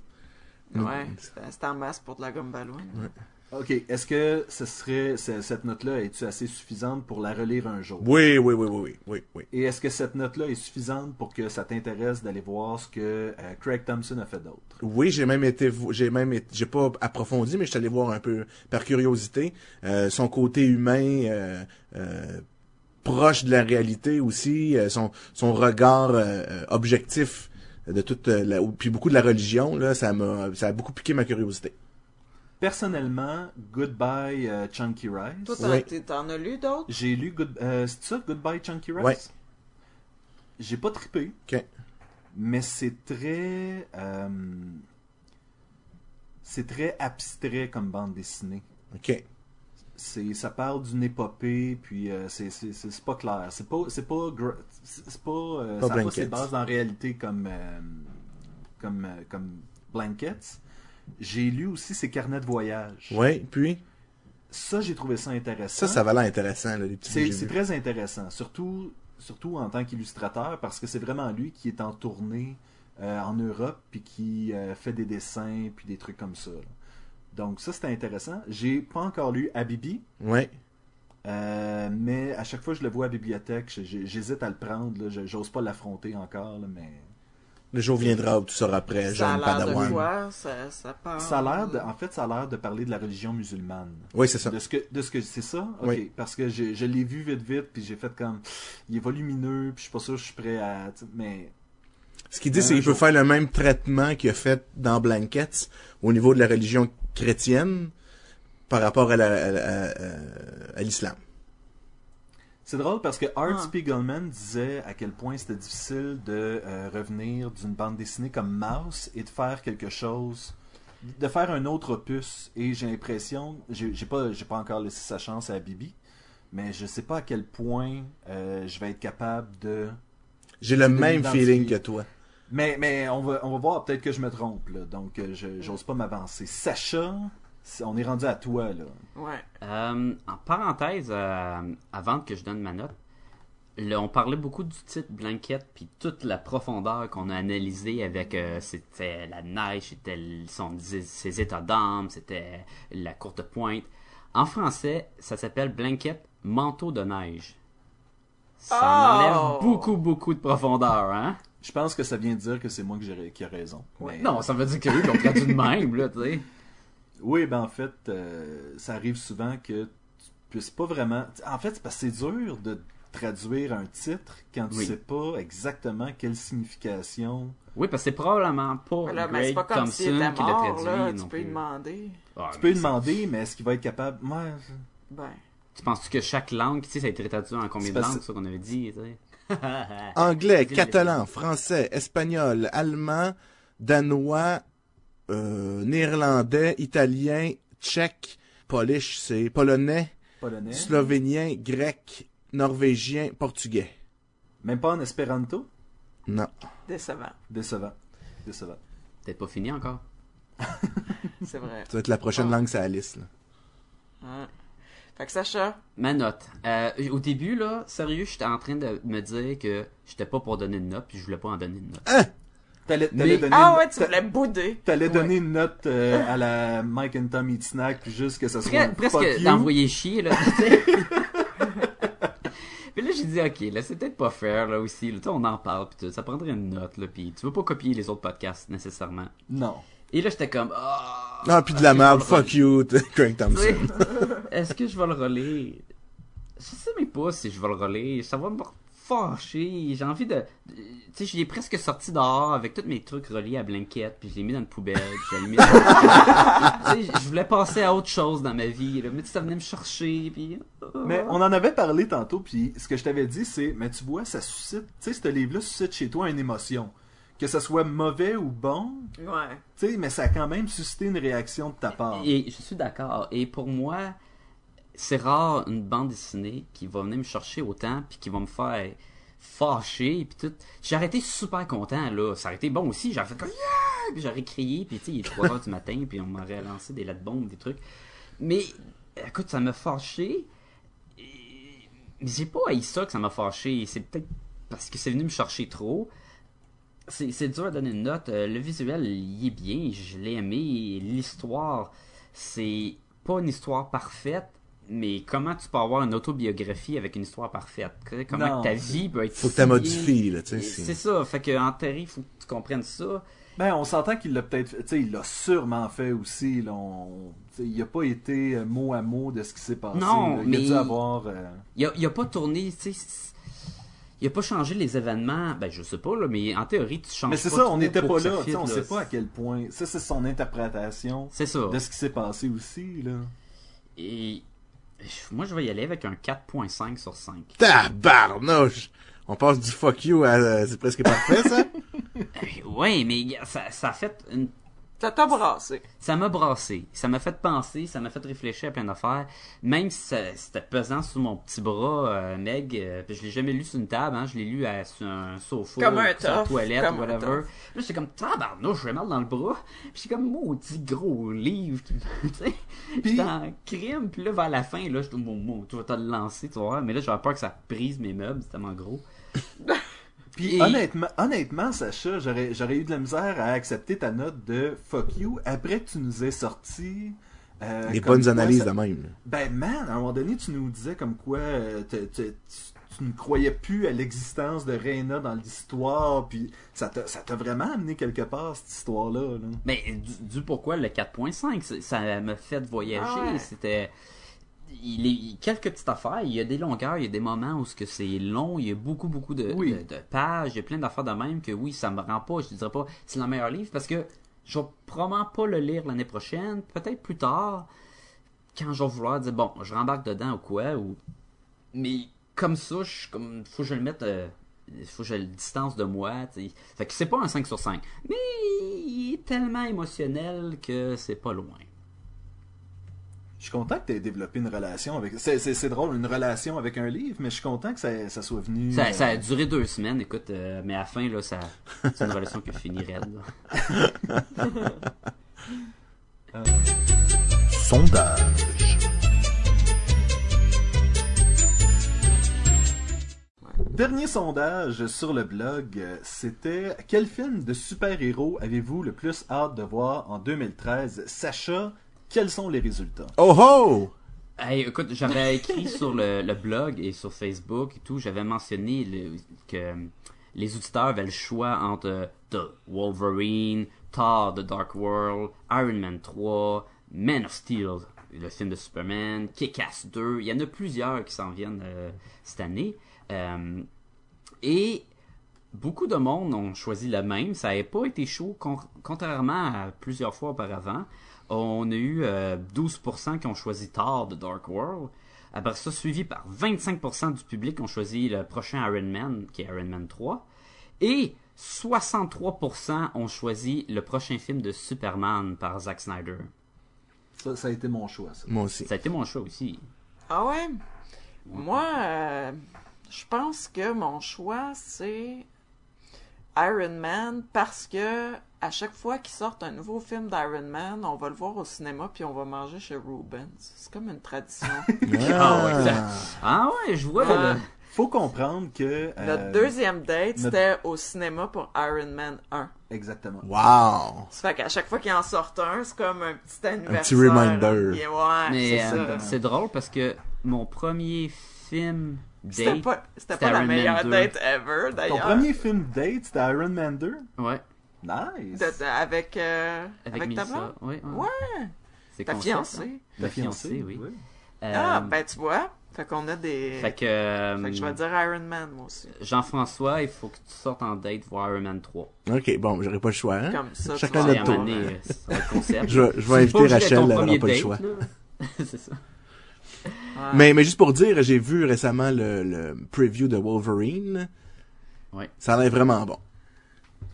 Ouais, c'est en masse pour de la gumballoon. Ouais. OK, est-ce que cette note-là est-tu assez suffisante pour la relire un jour? Oui. Et est-ce que cette note-là est suffisante pour que ça t'intéresse d'aller voir ce que Craig Thompson a fait d'autre? Oui, j'ai pas approfondi, mais je suis allé voir un peu par curiosité. Son côté humain, proche de la réalité aussi, son regard objectif de toute puis beaucoup de la religion, là, ça a beaucoup piqué ma curiosité. Personnellement, Goodbye Chunky Rice. Toi, t'en as lu d'autres? J'ai lu Goodbye Chunky Rice. Ouais. J'ai pas trippé. OK. Mais c'est très abstrait comme bande dessinée. OK. Ça parle d'une épopée, puis c'est pas clair. Ça n'a pas ses bases en réalité comme Blankets. J'ai lu aussi ses carnets de voyage. Oui, puis? Ça, j'ai trouvé ça intéressant. Ça valait intéressant, là, les petits bouts. C'est très intéressant, surtout en tant qu'illustrateur, parce que c'est vraiment lui qui est en tournée en Europe, puis qui fait des dessins, puis des trucs comme ça. Là. Donc ça, c'était intéressant. J'ai pas encore lu Habibi. Oui. Mais à chaque fois que je le vois à la bibliothèque, j'hésite à le prendre. Là. J'ose pas l'affronter encore, là, mais... Le jour viendra où tu seras prêt, Jean Padawan. Ça a l'air de parler de la religion musulmane. Oui, c'est ça. De ce que c'est ça? OK. Oui. Parce que je l'ai vu vite, puis j'ai fait comme... Il est volumineux, puis je suis pas sûr que je suis prêt à... Mais... Ce qu'il dit, c'est qu'il peut faire le même traitement qu'il a fait dans Blankets au niveau de la religion chrétienne par rapport à l'islam. C'est drôle parce que Art Spiegelman disait à quel point c'était difficile de revenir d'une bande dessinée comme Maus et de faire quelque chose, de faire un autre opus. Et j'ai l'impression, j'ai pas encore laissé sa chance à Bibi, mais je sais pas à quel point je vais être capable de... J'ai le même feeling que toi. Mais on va voir, peut-être que je me trompe, là, donc j'ose pas m'avancer. Sacha... On est rendu à toi, là. Ouais. En parenthèse, avant que je donne ma note, là, on parlait beaucoup du titre Blanket, puis toute la profondeur qu'on a analysée avec... c'était la neige, c'était ses états d'âme, c'était la courte pointe. En français, ça s'appelle Blanket manteau de neige. Ça enlève beaucoup de profondeur, hein? Je pense que ça vient de dire que c'est moi qui ai raison. Mais... Non, ça veut dire qu'eux, ils ont traduit de même, là, tu sais. Oui, ben en fait, ça arrive souvent que tu puisses pas vraiment... En fait, c'est parce que c'est dur de traduire un titre quand tu sais pas exactement quelle signification... Oui, parce que c'est probablement pas Greg Thompson qui l'a traduit. Là, tu peux lui demander. Ah, tu peux lui demander, mais est-ce qu'il va être capable... Moi, Tu penses-tu que chaque langue, tu sais, ça a été traduit en combien de langues, ça qu'on avait dit? Anglais, catalan, français, espagnol, allemand, danois... néerlandais, italien, tchèque, polish, c'est polonais, slovénien, grec, norvégien, portugais. Même pas en espéranto? Non. Décevant. Peut-être pas fini encore. C'est vrai. Ça va être la prochaine langue, c'est Alice, là. Ah. Fait que Sacha... Ma note. Au début, là, sérieux, j'étais en train de me dire que j'étais pas pour donner une note, puis je voulais pas en donner une note. Hein? Tu voulais bouder. T'allais donner une note à la Mike and Tom Eat Snack, juste que ça soit presque d'envoyer chier, là, tu sais. Puis là, j'ai dit, OK, là, c'est peut-être pas fair, là, aussi. Là, on en parle, puis ça prendrait une note, là, puis tu veux pas copier les autres podcasts, nécessairement. Non. Et là, j'étais comme, puis de la merde, fuck you, Craig Thompson. Est-ce que je vais le relire? Je sais même pas si je vais le relire. Ça va me... fâché, j'ai envie de... Tu sais, je l'ai presque sorti dehors avec tous mes trucs reliés à Blankets, puis je l'ai mis dans une poubelle, puis je l'ai mis dans une... Tu sais, je voulais passer à autre chose dans ma vie, là, mais ça venait me chercher, puis... Mais on en avait parlé tantôt, puis ce que je t'avais dit, c'est, mais tu vois, ça suscite... Tu sais, ce livre-là suscite chez toi une émotion. Que ça soit mauvais ou bon, ouais. Tu sais, mais ça a quand même suscité une réaction de ta part. Et je suis d'accord. Et pour moi, c'est rare une bande dessinée qui va venir me chercher autant, puis qui va me faire fâcher, puis tout. J'ai arrêté super content, là. Ça a été bon aussi. J'aurais fait comme yeah! Puis j'aurais crié, puis tu sais, il est 3h du matin, puis on m'aurait lancé des lats-bombes, des trucs. Mais écoute, ça m'a fâché. Mais j'ai pas haï ça que ça m'a fâché. C'est peut-être parce que c'est venu me chercher trop. C'est dur à donner une note. Le visuel, il est bien. Je l'ai aimé. L'histoire, c'est pas une histoire parfaite, mais comment tu peux avoir une autobiographie avec une histoire parfaite? Comment ta vie peut être... Faut que tu la modifies, là, tu sais. C'est ça. Fait qu'en théorie, faut que tu comprennes ça. Ben, on s'entend qu'il l'a peut-être... Tu sais, il l'a sûrement fait aussi. Là, il n'a pas été mot à mot de ce qui s'est passé. Non, là. Il mais... a dû avoir... Il a pas tourné, tu sais... Il a pas changé les événements, ben je sais pas là, mais en théorie tu changes. Mais c'est pas ça, on n'était pas là, on sait pas à quel point. Ça c'est son interprétation. C'est ça. De ce qui s'est passé aussi là. Et moi je vais y aller avec un 4.5 sur 5. Tabarnouche! On passe du fuck you à c'est presque parfait ça. Ouais, mais ça a fait une... Ça t'a brassé. Ça m'a brassé. Ça m'a fait penser, ça m'a fait réfléchir à plein d'affaires. Même si c'était pesant sous mon petit bras, Meg, je l'ai jamais lu sur une table, hein, je l'ai lu sur un sofa, comme un sur la toilette, comme whatever. Là, j'étais comme, tabarnouche, j'ai mal dans le bras. J'étais comme, maudit gros livre. J'étais en crime, puis là, vers la fin, là, je dis, bon, tu vas te le lancer, tu vois. Mais là, j'avais peur que ça brise mes meubles, c'est tellement gros. Puis honnêtement, Sacha, j'aurais eu de la misère à accepter ta note de « fuck you » après que tu nous aies sorti... les bonnes analyses de même. Ben man, à un moment donné, tu nous disais comme quoi tu ne croyais plus à l'existence de Raina dans l'histoire, puis ça t'a vraiment amené quelque part, cette histoire-là. Là. Mais du pourquoi le 4.5, ça m'a fait voyager, c'était... Il y a quelques petites affaires, il y a des longueurs, il y a des moments où c'est long, il y a beaucoup de pages, il y a plein d'affaires de même que oui, ça me rend pas, je dirais pas c'est le meilleur livre parce que je vais probablement pas le lire l'année prochaine, peut-être plus tard, quand je vais vouloir dire bon, je rembarque dedans ou quoi, mais comme ça, faut que je le mette, faut que je le distance de moi, t'sais. Fait que c'est pas un 5 sur 5, mais il est tellement émotionnel que c'est pas loin. Je suis content que tu aies développé une relation avec... C'est drôle, une relation avec un livre, mais je suis content que ça soit venu... Ça a duré 2 semaines, écoute, mais à la fin, là, c'est une relation que je finirais. Sondage. Dernier sondage sur le blog, c'était « Quel film de super-héros avez-vous le plus hâte de voir en 2013 ?» Sacha... Quels sont les résultats? Oh oh! Hey, écoute, j'avais écrit sur le blog et sur Facebook et tout, j'avais mentionné que les auditeurs avaient le choix entre The Wolverine, Thor: The Dark World, Iron Man 3, Man of Steel, le film de Superman, Kick-Ass 2. Il y en a plusieurs qui s'en viennent cette année. Et beaucoup de monde ont choisi la même. Ça n'avait pas été chaud, contrairement à plusieurs fois auparavant. On a eu 12% qui ont choisi Thor de Dark World. Après ça, suivi par 25% du public qui ont choisi le prochain Iron Man, qui est Iron Man 3. Et 63% ont choisi le prochain film de Superman par Zack Snyder. Ça a été mon choix, ça. Moi aussi. Ça a été mon choix aussi. Ah ouais? Moi, je pense que mon choix, c'est Iron Man parce que... À chaque fois qu'ils sortent un nouveau film d'Iron Man, on va le voir au cinéma puis on va manger chez Rubens. C'est comme une tradition. Ah ouais, je vois. Faut comprendre que... Notre deuxième date, c'était au cinéma pour Iron Man 1. Exactement. Wow! Ça fait qu'à chaque fois qu'il en sort un, c'est comme un petit anniversaire. Un petit reminder. Ouais, mais c'est drôle parce que mon premier film... C'était pas la meilleure date ever, d'ailleurs. Ton premier film date, c'était Iron Man 2? Ouais. Nice! Avec ta blonde? Oui. Ouais. Ta fiancée. Oui. Ah, ben tu vois, Fait qu'on a des... Fait que je vais dire Iron Man, moi aussi. Jean-François, il faut que tu sortes en date voir Iron Man 3. OK, bon, j'aurai pas le choix. Hein? Comme ça, chacun notre tour. Je vais inviter Rachel, elle n'aura pas le choix. C'est ça. Ah. Mais juste pour dire, j'ai vu récemment le preview de Wolverine. Ouais. Ça a l'air vraiment bon.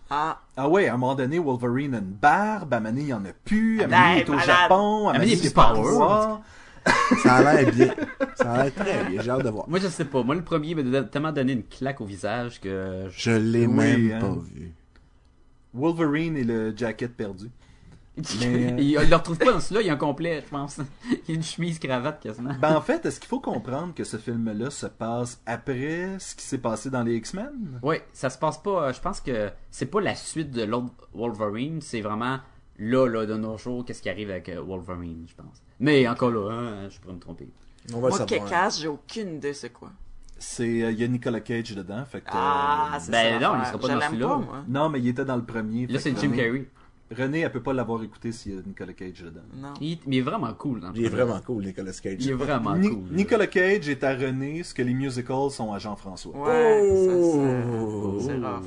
Ah ouais, à un moment donné, Wolverine a une barbe, à Mané, il n'y en a plus, à Mané, il est au Japon, à Mané, il est power. Ça a l'air bien. Ça a l'air très bien, j'ai hâte de voir. Moi, je sais pas. Moi, le premier m'a tellement donné une claque au visage que... Je l'ai même pas vu. Wolverine et le jacket perdu. Mais... Il le retrouve pas dans celui-là, il est incomplet, je pense. Il y a une chemise cravate quasiment. Ben en fait, est-ce qu'il faut comprendre que ce film-là se passe après ce qui s'est passé dans les X-Men? Oui, ça se passe pas. Je pense que c'est pas la suite de l'autre Wolverine, c'est vraiment là de nos jours, qu'est-ce qui arrive avec Wolverine, je pense. Mais encore là, hein, je pourrais me tromper. On va savoir. Moi, Kekas, j'ai aucune idée c'est quoi. Il y a Nicolas Cage dedans, fait que... Ah, c'est ben ça. Ben non, il sera pas dans celui-là. Pas, non, mais il était dans le premier. Là, c'est Jim Carrey. René, elle peut pas l'avoir écouté s'il y a Nicolas Cage dedans. Non. Mais il est vraiment cool. Il est vraiment cool, Nicolas Cage. Il est vraiment cool. Nicolas Cage est à René ce que les musicals sont à Jean-François. Ouais, oh! Ça, c'est rough.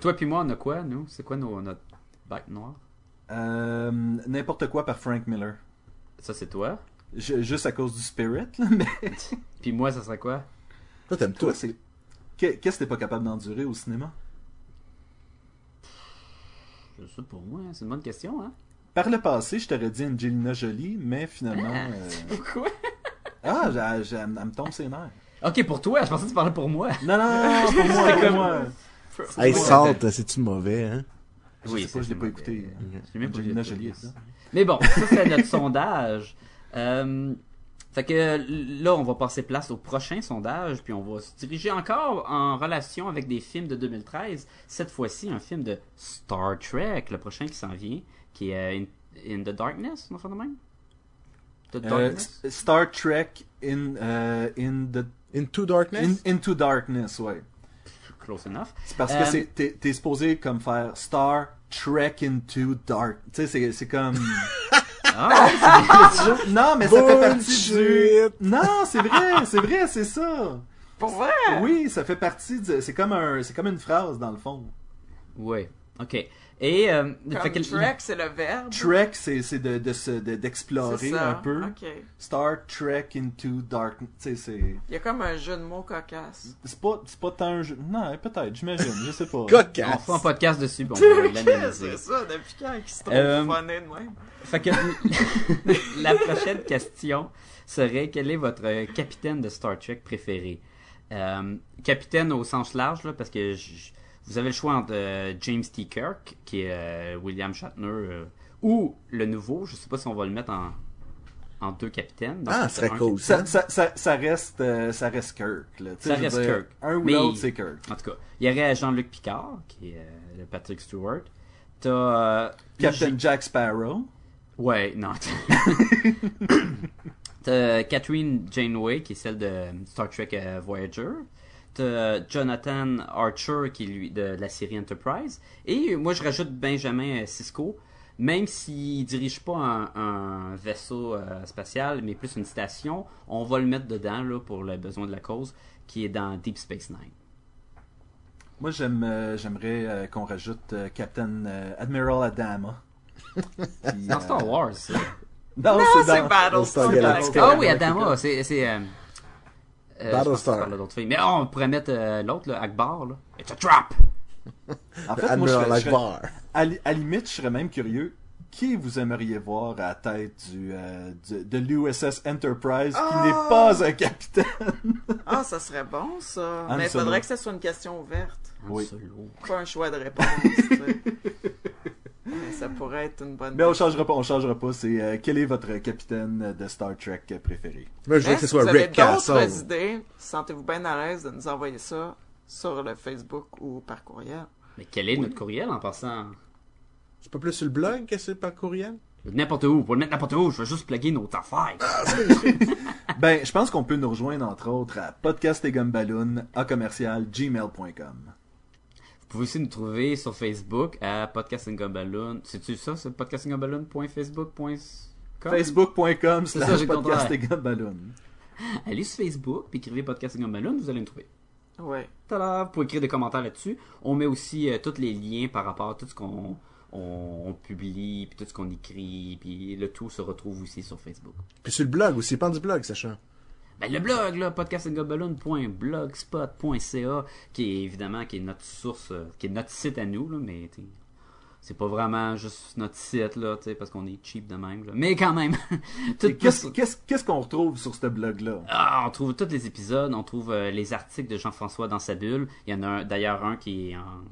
Toi pis moi, on a quoi, nous? C'est quoi notre bac noir? N'importe quoi par Frank Miller. Ça, c'est toi? Juste à cause du spirit, là, mais... Pis moi, ça serait quoi? Toi, t'aimes tout. Qu'est-ce que t'es pas capable d'endurer au cinéma? Ça pour moi, c'est une bonne question, hein? Par le passé, je t'aurais dit Angelina Jolie, mais finalement... Pourquoi? Ah, elle me tombe ses nerfs. OK, pour toi, je pensais que tu parlais pour moi. Non, c'est pour moi. C'est comme moi. Hey, saute, c'est-tu mauvais, hein? Oui, je sais pas, je l'ai pas écouté. Angelina Jolie, ça. Mais bon, ça, c'est notre sondage. Fait que là, on va passer place au prochain sondage, puis on va se diriger encore en relation avec des films de 2013. Cette fois-ci, un film de Star Trek, le prochain qui s'en vient, qui est In the Darkness, on fait de même? The Darkness? Star Trek Into Darkness? Into Darkness, ouais. Close enough. C'est parce que t'es supposé comme faire Star Trek Into Dark. Tu sais, c'est comme... Ah, c'est... Non, mais ça fait partie du... Non, c'est vrai, c'est ça. Pour vrai? Oui, ça fait partie du... C'est comme une phrase, dans le fond. Oui, OK. Et... Comme Trek, c'est le verbe? Trek, c'est d'explorer un peu. Okay. Star Trek Into Darkness. Il y a comme un jeu de mots cocasse. C'est pas tant un jeu... Non, peut-être, j'imagine, je sais pas. Cocasse! On fait un podcast dessus, bon, on va l'analyser. C'est ça, depuis quand ils se trompent funés de même? Fait que la prochaine question serait, quel est votre capitaine de Star Trek préféré? Capitaine au sens large, là, parce que... Vous avez le choix entre James T. Kirk, qui est William Shatner, ou le nouveau. Je ne sais pas si on va le mettre en deux capitaines. Donc, ça serait cool. Ça reste Kirk. Là. Ça reste Kirk. Un ou l'autre, c'est Kirk. En tout cas, il y aurait Jean-Luc Picard, qui est le Patrick Stewart. T'as Captain Jack Sparrow. Ouais, non. T'as Catherine Janeway, qui est celle de Star Trek Voyager. Jonathan Archer qui lui de la série Enterprise, et moi je rajoute Benjamin Sisko, même s'il dirige pas un vaisseau spatial mais plus une station, on va le mettre dedans là, pour le besoin de la cause, qui est dans Deep Space Nine. Moi j'aimerais qu'on rajoute Captain Admiral Adama qui, dans Star Wars ça. Non c'est Battlestar Galactica. Ah oui, Adama c'est Battlestar. Mais on pourrait mettre l'autre, là, Akbar. Là. It's a trap! En fait, moi, à la limite, je serais même curieux. Qui vous aimeriez voir à la tête de l'USS Enterprise qui n'est pas un capitaine? Ça serait bon, ça. Mais il faudrait que ça soit une question ouverte. Oui. Pas un choix de réponse. Mais ça pourrait être une bonne... Mais on changera pas. C'est quel est votre capitaine de Star Trek préféré? Je veux que ce soit Rick Castle. Si vous avez d'autres idées, sentez-vous bien à l'aise de nous envoyer ça sur le Facebook ou par courriel. Mais quel est notre courriel en passant? C'est pas plus sur le blog que c'est par courriel? N'importe où, pour le mettre n'importe où, je veux juste plugger nos affaires. Ben, je pense qu'on peut nous rejoindre entre autres à podcastetgumballoon@gmail.com. Vous pouvez aussi nous trouver sur Facebook à Podcast et Gumballoon. C'est-tu ça, c'est podcastingumballoon.facebook.com? Facebook.com/podcastingumballoon. allez sur Facebook, puis écrivez Podcast et Gumballoon, vous allez me trouver. Ouais. Tada, vous pouvez écrire des commentaires là-dessus. On met aussi tous les liens par rapport à tout ce qu'on on publie, puis tout ce qu'on écrit, puis le tout se retrouve aussi sur Facebook. Puis sur le blog aussi, pas du blog, Sacha. Ben, le blog, là, podcastandgumballoon.blogspot.ca, qui est évidemment qui est notre source, qui est notre site à nous, là, mais c'est pas vraiment juste notre site, là, parce qu'on est cheap de même. Là. Mais quand même! Qu'est-ce qu'on retrouve sur ce blog-là? Ah, on trouve tous les épisodes, on trouve les articles de Jean-François dans sa bulle. Il y en a d'ailleurs un qui est en...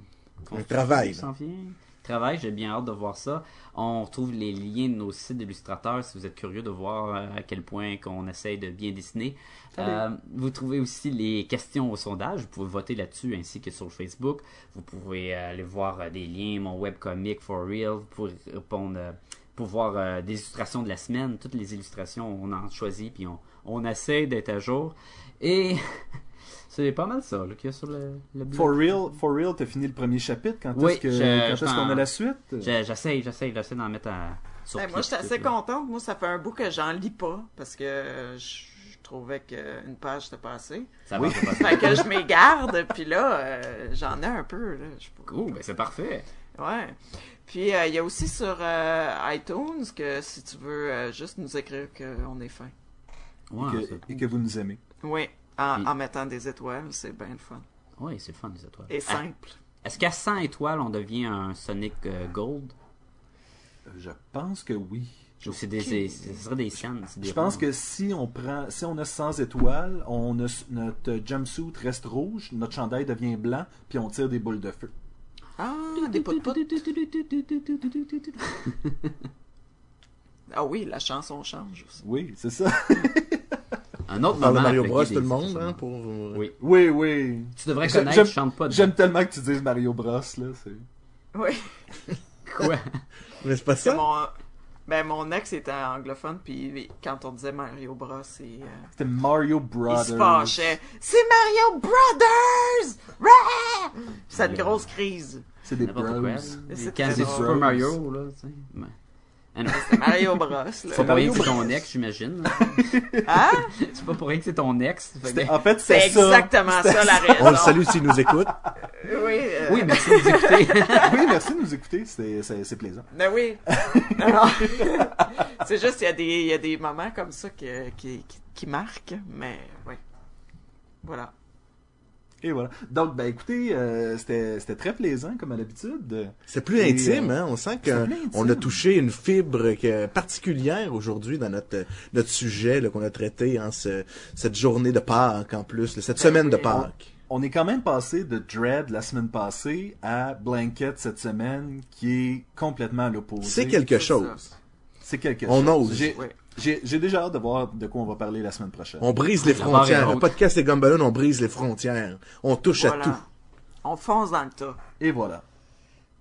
Un travail. Travail, j'ai bien hâte de voir ça. On retrouve les liens de nos sites d'illustrateurs si vous êtes curieux de voir à quel point qu'on essaye de bien dessiner. Vous trouvez aussi les questions au sondage. Vous pouvez voter là-dessus ainsi que sur Facebook. Vous pouvez aller voir des liens, mon webcomic for real. Vous pouvez répondre pour voir des illustrations de la semaine. Toutes les illustrations, on en choisit puis on essaie d'être à jour. Et... c'est pas mal ça, là, qu'il y a sur le blog. For real, t'as fini le premier chapitre. Quand est-ce qu'on a la suite? J'essaie d'en mettre à... sur ben, moi, je suis assez contente. Moi, ça fait un bout que j'en lis pas, parce que je trouvais qu'une page, c'était pas assez. Ça va, c'est pas assez. Fait que je m'égarde, puis là, j'en ai un peu. Là. Cool, ben c'est parfait. Ouais. Puis, il y a aussi sur iTunes, que si tu veux juste nous écrire qu'on est fin. Ouais, et que vous nous aimez. Oui. En mettant des étoiles, c'est bien le fun. Oui, c'est le fun, des étoiles. Et simple. Est-ce qu'à 100 étoiles, on devient un Sonic Gold? Je pense que oui. Ce serait des scènes. Je pense que si on a 100 étoiles, notre jumpsuit reste rouge, notre chandail devient blanc, puis on tire des boules de feu. Ah, des potes. Ah oui, la chanson change aussi. Oui, c'est ça. Un autre moment. Mario Bros, tout le monde, hein, pour... Oui. Tu devrais connaître, je chante pas. J'aime tellement que tu dises Mario Bros, là, c'est... Oui. Quoi? Mais c'est pas ça? Mon ex était anglophone, puis quand on disait Mario Bros, c'était Mario Brothers. Il se fâchait. C'est Mario Brothers! C'est une grosse crise. C'est des bros. C'est Super Mario, là, tu sais. Ouais. Ah non, c'est Mario Bros. C'est pas pour rien que c'est ton ex, j'imagine. Hein? C'est pas pour rien que c'est ton ex. En fait, c'est ça. Exactement ça la raison. On le salue s'il nous écoute. Oui, merci de nous écouter. Oui, merci de nous écouter. C'est plaisant. Ben oui. Non. C'est juste, il y a des moments comme ça qui marquent, mais oui. Voilà. Et voilà. Donc, écoutez, c'était très plaisant, comme à l'habitude. C'est plus intime, hein? On sent qu'on a touché une fibre particulière aujourd'hui dans notre sujet là, qu'on a traité en cette journée de Pâques, en plus, cette semaine de Pâques. On est quand même passé de Dread la semaine passée à Blanket cette semaine, qui est complètement à l'opposé. C'est quelque chose. On ose. J'ai déjà hâte de voir de quoi on va parler la semaine prochaine. On brise les frontières. Le podcast et Gumballoon, on brise les frontières. On touche à tout. On fonce dans le tas. Et voilà.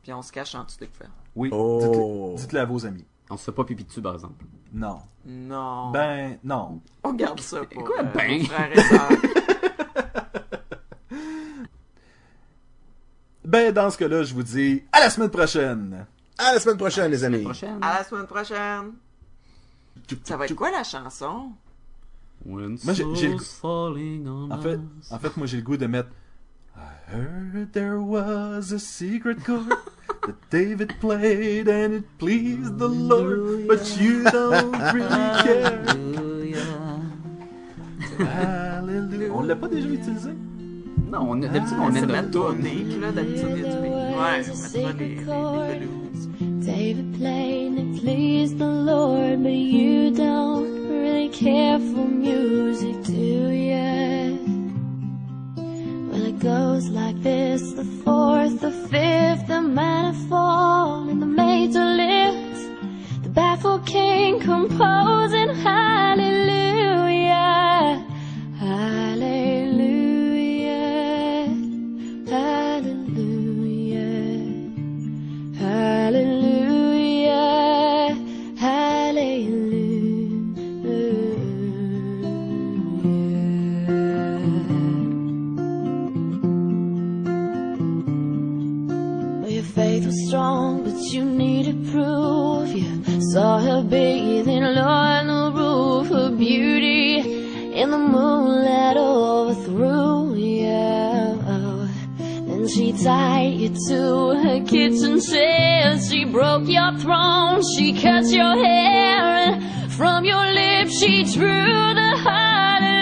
Puis on se cache en dessous des couverts. Oui. Oh. Dites-le à vos amis. On se fait pas pipi dessus, par exemple. Non. Ben, non. On garde ça pour quoi, frères et sœurs. Dans ce cas-là, je vous dis à la semaine prochaine. À la semaine prochaine, les amis. À la semaine prochaine. Ça va être quoi la chanson? Moi, j'ai le goût de mettre I heard there was a secret chord that David played and it pleased the Lord, but you don't really care. Hallelujah. On l'a pas déjà utilisé? Non, d'habitude on aime la tonique là, David played and it pleased the Lord, but you don't really care for music, do ya? Well, it goes like this: the fourth, the fifth, the minor fall, and the major lift. The baffled king composing hallelujah, hallelujah, hallelujah, hallelujah. Faith was strong, but you need to prove. You saw her bathing, Lord, on the roof, her beauty. and the moonlight overthrew you. Then she tied you to her kitchen chair. She broke your throne, she cut your hair, and from your lips she drew the heart.